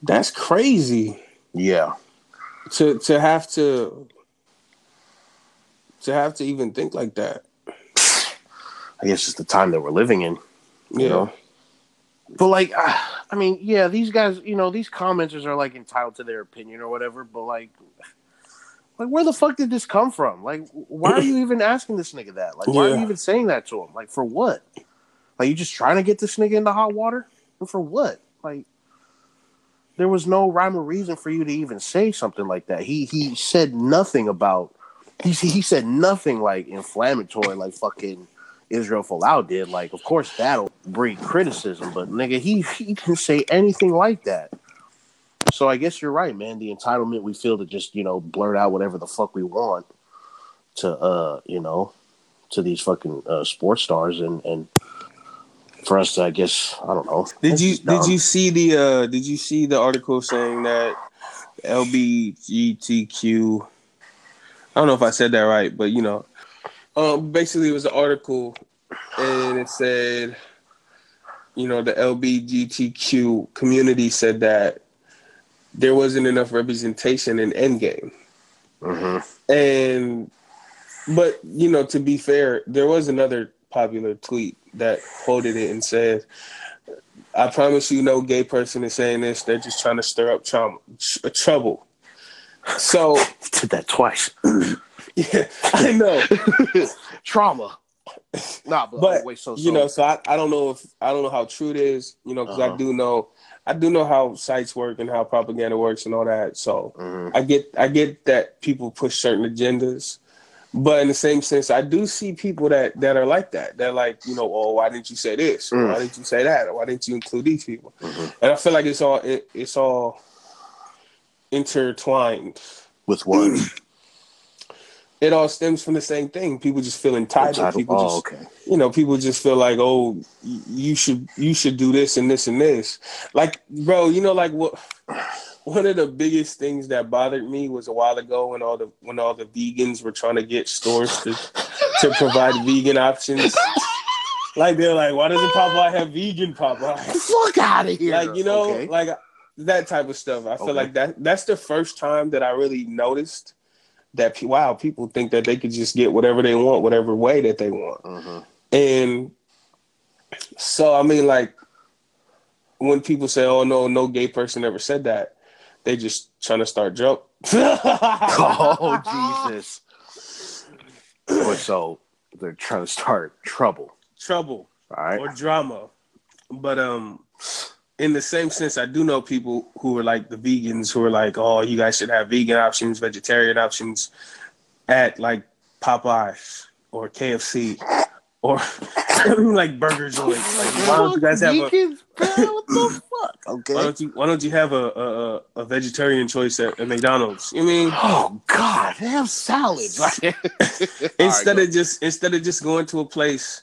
That's crazy. Yeah. To to have to to have to even think like that. I guess it's the time that we're living in. You yeah. know. But like I mean, yeah, these guys, you know, these commenters are like entitled to their opinion or whatever, but like Like, where the fuck did this come from? Like, why are you even asking this nigga that? Like, why yeah. are you even saying that to him? Like, for what? Like, you just trying to get this nigga into hot water? And for what? Like, there was no rhyme or reason for you to even say something like that. He he said nothing about... He, he said nothing, like, inflammatory, like fucking Israel Folau did. Like, of course, that'll breed criticism. But, nigga, he, he didn't say anything like that. So I guess you're right, man. The entitlement we feel to just, you know, blurt out whatever the fuck we want to, uh, you know, to these fucking uh, sports stars, and, and for us to, I guess, I don't know. Did you did you see the uh, did you see the article saying that L G B T Q? I don't know if I said that right, but you know, um, basically it was an article, and it said, you know, the L G B T Q community said that there wasn't enough representation in Endgame. Mm-hmm. And, but, you know, to be fair, there was another popular tweet that quoted it and said, I promise you no gay person is saying this. They're just trying to stir up trauma, tr- trouble. So. Did that twice. Yeah, I know. Trauma. Nah, but, but wait, so, so. You know, so I, I don't know if, I don't know how true it is, you know, because uh-huh. I do know. I do know how sites work and how propaganda works and all that. So mm-hmm. I get I get that people push certain agendas. But in the same sense, I do see people that, that are like that. They're like, you know, oh, why didn't you say this? Mm. Why didn't you say that? Why didn't you include these people? Mm-hmm. And I feel like it's all it, it's all intertwined. With what? It all stems from the same thing. People just feel entitled. entitled. People oh, just, okay. You know, people just feel like, oh, you should, you should do this and this and this. Like, bro, you know, like what? One of the biggest things that bothered me was a while ago when all the when all the vegans were trying to get stores to to provide vegan options. Like they're like, why doesn't Popeye have vegan Popeye? Fuck out of here! Like you know, okay. like that type of stuff. I feel okay. like that that's the first time that I really noticed that wow, people think that they could just get whatever they want, whatever way that they want. Mm-hmm. And so, I mean, like, when people say, oh, no, no gay person ever said that, they just trying to start jump. Oh, Jesus. Or so they're trying to start trouble. Trouble. All right. Or drama. But um, in the same sense, I do know people who are like the vegans who are like, oh, you guys should have vegan options, vegetarian options at like Popeyes or K F C or like burger joints. Like, why don't you guys have vegans, a what the fuck? Okay. Why don't you why don't you have a a, a vegetarian choice at, at McDonald's? You mean oh god, they have salads. instead right, of just instead of just going to a place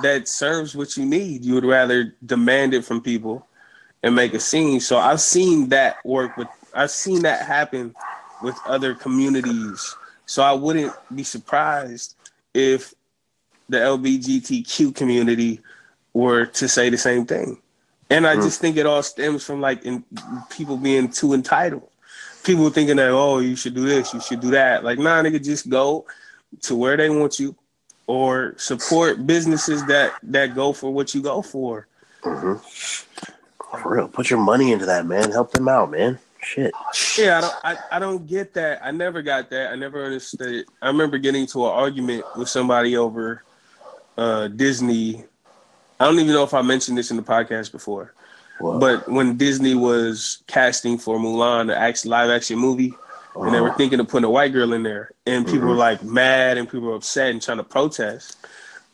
that serves what you need, you would rather demand it from people and make a scene. So I've seen that work with, I've seen that happen with other communities. So I wouldn't be surprised if the L G B T Q community were to say the same thing. And I mm. just think it all stems from like in, people being too entitled. People thinking that, oh, you should do this, you should do that. Like, nah, nigga, just go to where they want you or support businesses that, that go for what you go for. Mm-hmm. For real, put your money into that, man. Help them out, man. Shit. Yeah, I don't, I, I don't get that. I never got that. I never understood it. I remember getting to an argument with somebody over uh, Disney. I don't even know if I mentioned this in the podcast before. Whoa. But when Disney was casting for Mulan, the live-action movie, uh-huh. and they were thinking of putting a white girl in there, and people mm-hmm. were like mad and people were upset and trying to protest.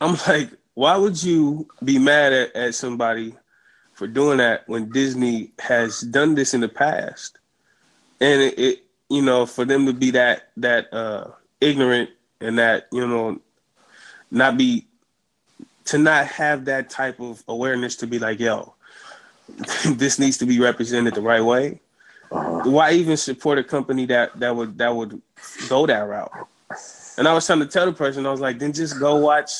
I'm like, why would you be mad at, at somebody for doing that when Disney has done this in the past? And it, it you know, for them to be that that uh, ignorant and that, you know, not be, to not have that type of awareness to be like, yo, this needs to be represented the right way. Uh-huh. Why even support a company that, that would that would go that route? And I was trying to tell the person, I was like, then just go watch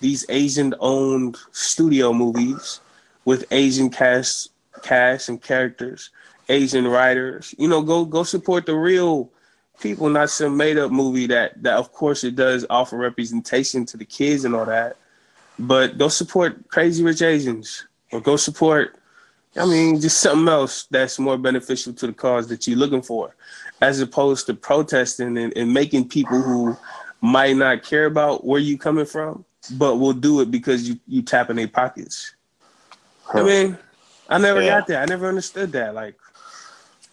these Asian-owned studio movies with Asian cast, cast and characters, Asian writers. You know, go go support the real people, not some made-up movie that, that, of course, it does offer representation to the kids and all that. But go support Crazy Rich Asians or go support, I mean, just something else that's more beneficial to the cause that you're looking for, as opposed to protesting and, and making people who might not care about where you coming from, but will do it because you, you tap in their pockets. Huh. I mean, I never yeah. got that. I never understood that. Like,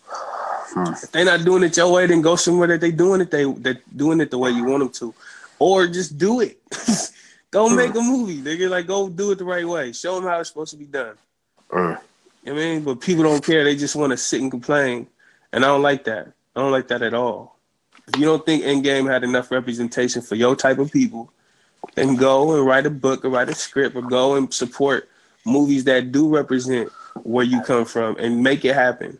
hmm. if they're not doing it your way, then go somewhere that they doing it. They that doing it the way you want them to, or just do it. Go hmm. make a movie. Nigga, like, go do it the right way. Show them how it's supposed to be done. Hmm. I mean, but people don't care. They just want to sit and complain. And I don't like that. I don't like that at all. If you don't think Endgame had enough representation for your type of people, then go and write a book or write a script or go and support movies that do represent where you come from and make it happen.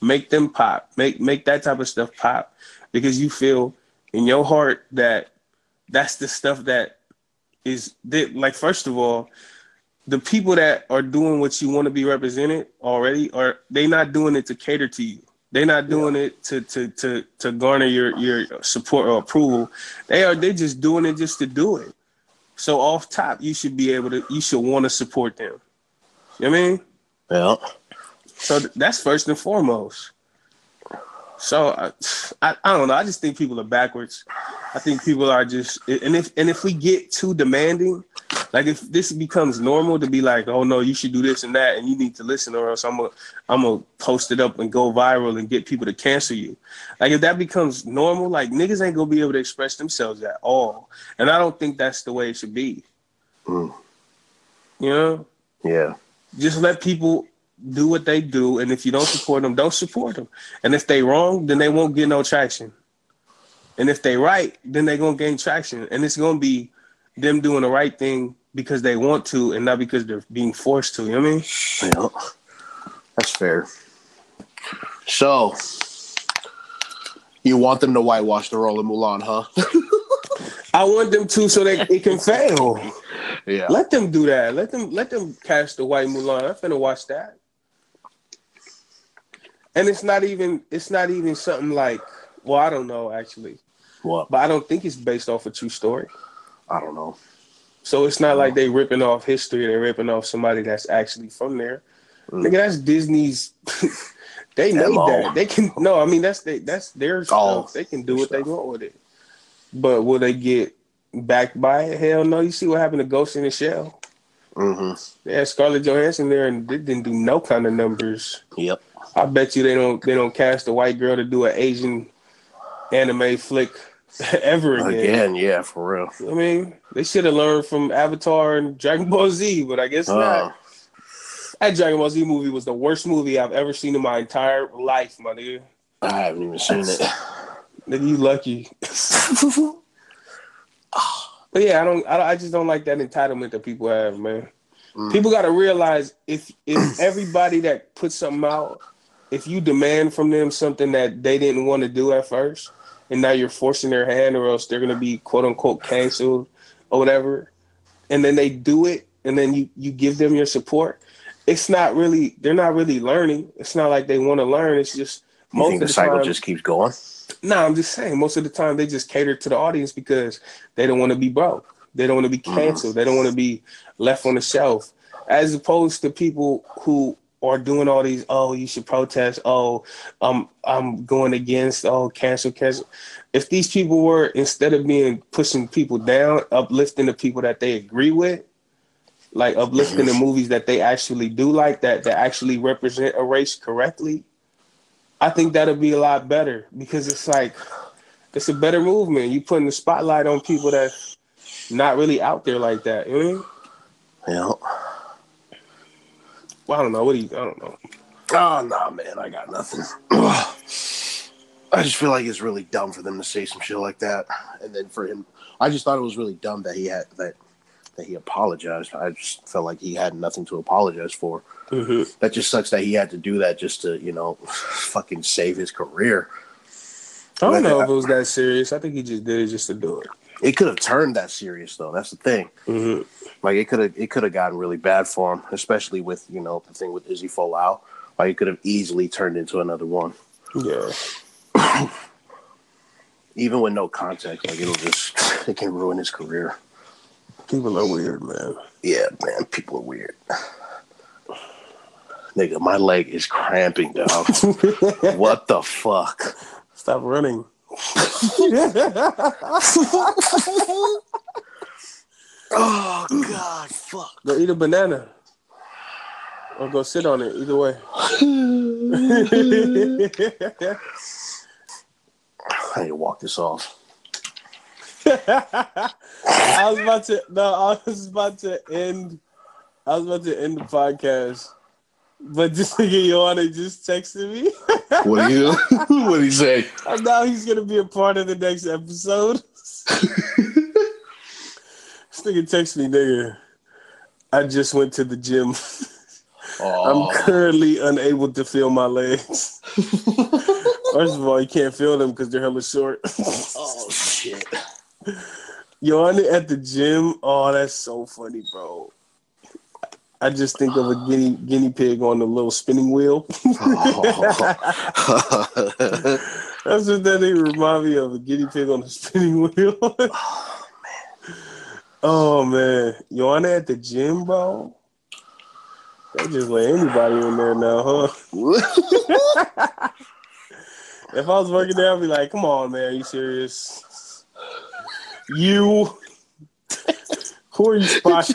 Make them pop. Make make that type of stuff pop, because you feel in your heart that that's the stuff that is, like, first of all, the people that are doing what you want to be represented already, are they not doing it to cater to you? They're not doing yeah. it to to to to garner your, your support or approval. They are they just doing it just to do it. So off top, you should be able to you should want to support them. You know what I mean? Yeah. So th- that's first and foremost. So I, I I don't know. I just think people are backwards. I think people are just and if and if we get too demanding. Like, if this becomes normal to be like, oh, no, you should do this and that, and you need to listen, or else I'm going I'm to post it up and go viral and get people to cancel you. Like, if that becomes normal, like, niggas ain't going to be able to express themselves at all. And I don't think that's the way it should be. Mm. You know? Yeah. Just let people do what they do, and if you don't support them, don't support them. And if they wrong, then they won't get no traction. And if they right, then they going to gain traction. And it's going to be them doing the right thing because they want to and not because they're being forced to. You know what I mean? Yeah. That's fair. So, you want them to whitewash the role of Mulan, huh? I want them to so that it can fail. Yeah. Let them do that. Let them let them cast the white Mulan. I'm finna watch that. And it's not even it's not even something like, well, I don't know, actually. What? But I don't think it's based off a true story. I don't know. So it's not like they ripping off history. They're ripping off somebody that's actually from there. Mm. Nigga, that's Disney's. They made that. They can. No, I mean, that's they, that's their stuff. They can do what they want with it. But will they get backed by it? Hell no. You see what happened to Ghost in the Shell? Mm-hmm. They had Scarlett Johansson there, and they didn't do no kind of numbers. Yep. I bet you they don't. They don't cast a white girl to do an Asian anime flick. Ever again. Again, yeah, for real. I mean, they should have learned from Avatar and Dragon Ball Z, but I guess uh, not. That Dragon Ball Z movie was the worst movie I've ever seen in my entire life, my nigga. I haven't even seen it. Nigga, you lucky. But yeah, I don't. I, I just don't like that entitlement that people have, man. Mm. People got to realize if if everybody that puts something out, if you demand from them something that they didn't want to do at first, and now you're forcing their hand, or else they're going to be quote unquote canceled or whatever. And then they do it. And then you, you give them your support. It's not really, they're not really learning. It's not like they want to learn. It's just most you think of the, the cycle time, just keeps going. No, nah, I'm just saying most of the time they just cater to the audience because they don't want to be broke. They don't want to be canceled. Mm. They don't want to be left on the shelf, as opposed to people who are doing all these, oh, you should protest, oh, um, I'm going against, oh, cancel, cancel. If these people were, instead of being pushing people down, uplifting the people that they agree with, like uplifting the movies that they actually do like, that that actually represent a race correctly, I think that'll be a lot better, because it's like, it's a better movement. You're putting the spotlight on people that's not really out there like that. You know what I mean? Yeah. Well, I don't know. What do you? I don't know. Oh, nah, man. I got nothing. I just feel like it's really dumb for them to say some shit like that, and then for him, I just thought it was really dumb that he had that that he apologized. I just felt like he had nothing to apologize for. Mm-hmm. That just sucks that he had to do that just to, you know, fucking save his career. I don't like, know if it was that serious. I think he just did it just to do it. It could have turned that serious, though. That's the thing. Mm-hmm. Like it could have, it could have gotten really bad for him, especially with, you know, the thing with Izzy Folau. Like it could have easily turned into another one. Yeah. Even with no context, like it'll just it can ruin his career. People are weird, man. Yeah, man. People are weird. Nigga, my leg is cramping, dog. What the fuck? Stop running. Oh, God, fuck. Go eat a banana. Or go sit on it, either way. I need to walk this off. I was about to no, I was about to end I was about to end the podcast. But this nigga Yohana just texted me. What do you what do you say? And now he's gonna be a part of the next episode. This nigga texted me, nigga. I just went to the gym. Oh. I'm currently unable to feel my legs. First of all, you can't feel them because they're hella short. Oh shit. Yohana at the gym. Oh, that's so funny, bro. I just think of a guinea guinea pig on the little spinning wheel. Oh. That's what that nigga remind me of, a guinea pig on the spinning wheel. Oh, man. Oh, man. Yohana at the gym, bro? They just let anybody in there now, huh? If I was working there, I'd be like, come on, man. Are you serious? You... Who are you spying?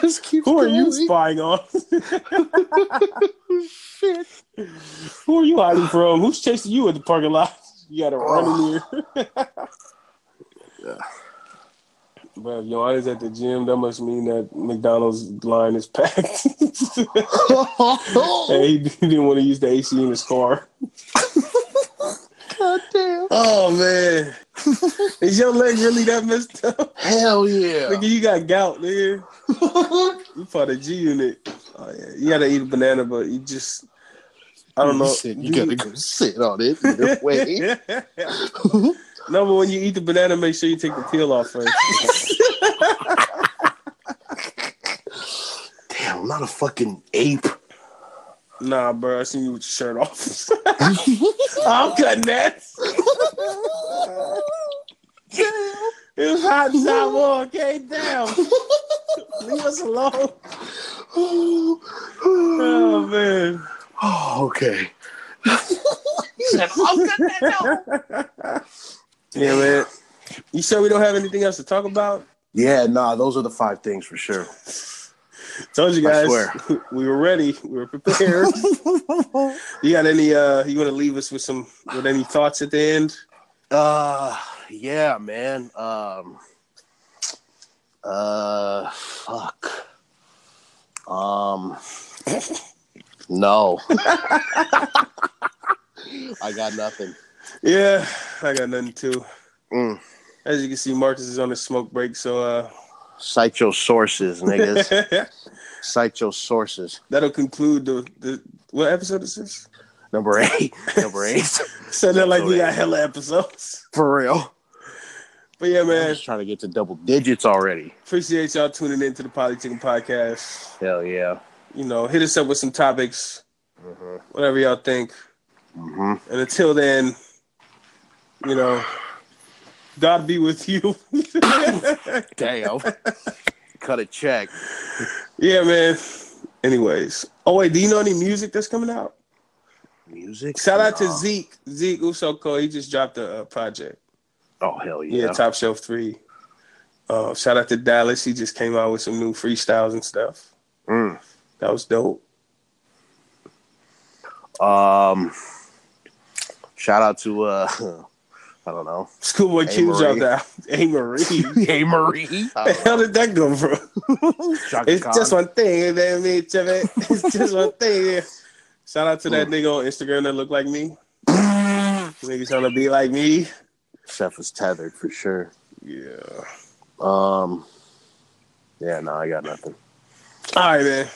Who are you spying on? Shit. Who are you hiding from? Who's chasing you at the parking lot? You gotta oh. run in here. Yeah. But if Yohana's at the gym, that must mean that McDonald's line is packed. And he didn't want to use the A C in his car. God damn. Oh, man. Is your leg really that messed up? Hell yeah. Nigga, you got gout, nigga. You part of G Unit. Oh, yeah. You gotta eat a banana, but you just, I don't you know. Said you, you gotta go sit on it. Wait. No, but when you eat the banana, make sure you take the peel off first. Damn, I'm not a fucking ape. Nah, bro, I seen you with your shirt off. I'm cutting that. It was hot and time on, okay? Damn. Leave us alone. Oh, man. Oh, okay. I'm cutting that out. Yeah, man. You sure we don't have anything else to talk about? Yeah, nah, those are the five things for sure. Told you guys, we were ready. We were prepared. You got any? Uh, you want to leave us with some, with any thoughts at the end? Uh, yeah, man. Um, uh, fuck. Um, no, I got nothing. Yeah, I got nothing too. Mm. As you can see, Marcus is on a smoke break, so uh. Cite your sources, niggas. Cite your sources. That'll conclude the, the what episode is this? Number eight. Number eight. So they're like, we got hella episodes. For real. But yeah, man. I'm just trying to get to double digits already. Appreciate y'all tuning in to the Polytickin' Podcast. Hell yeah. You know, hit us up with some topics. Mm-hmm. Whatever y'all think. Mm-hmm. And until then, you know... God be with you. Damn. Cut a check. Yeah, man. Anyways. Oh, wait. Do you know any music that's coming out? Music? Shout out to Zeke. Zeke Usoko. He just dropped a uh, project. Oh, hell yeah. Yeah, Top Shelf three. Uh, shout out to Dallas. He just came out with some new freestyles and stuff. Mm. That was dope. Um, shout out to... Uh, I don't know. Schoolboy Q dropped out. A. Marie. A. Marie. Where the hell did that go from? It's Khan. Just one thing. It's just one thing. Shout out to that mm. nigga on Instagram that looked like me. Nigga trying to be like me. Chef was tethered for sure. Yeah. Um. Yeah, no, I got nothing. All right, man.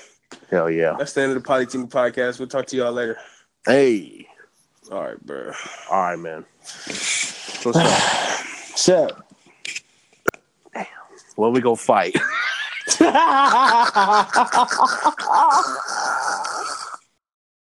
Hell yeah. That's the end of the Polytickin' podcast. We'll talk to y'all later. Hey. All right, bro. All right, man. What's up? What's up? Damn. Well, we go fight.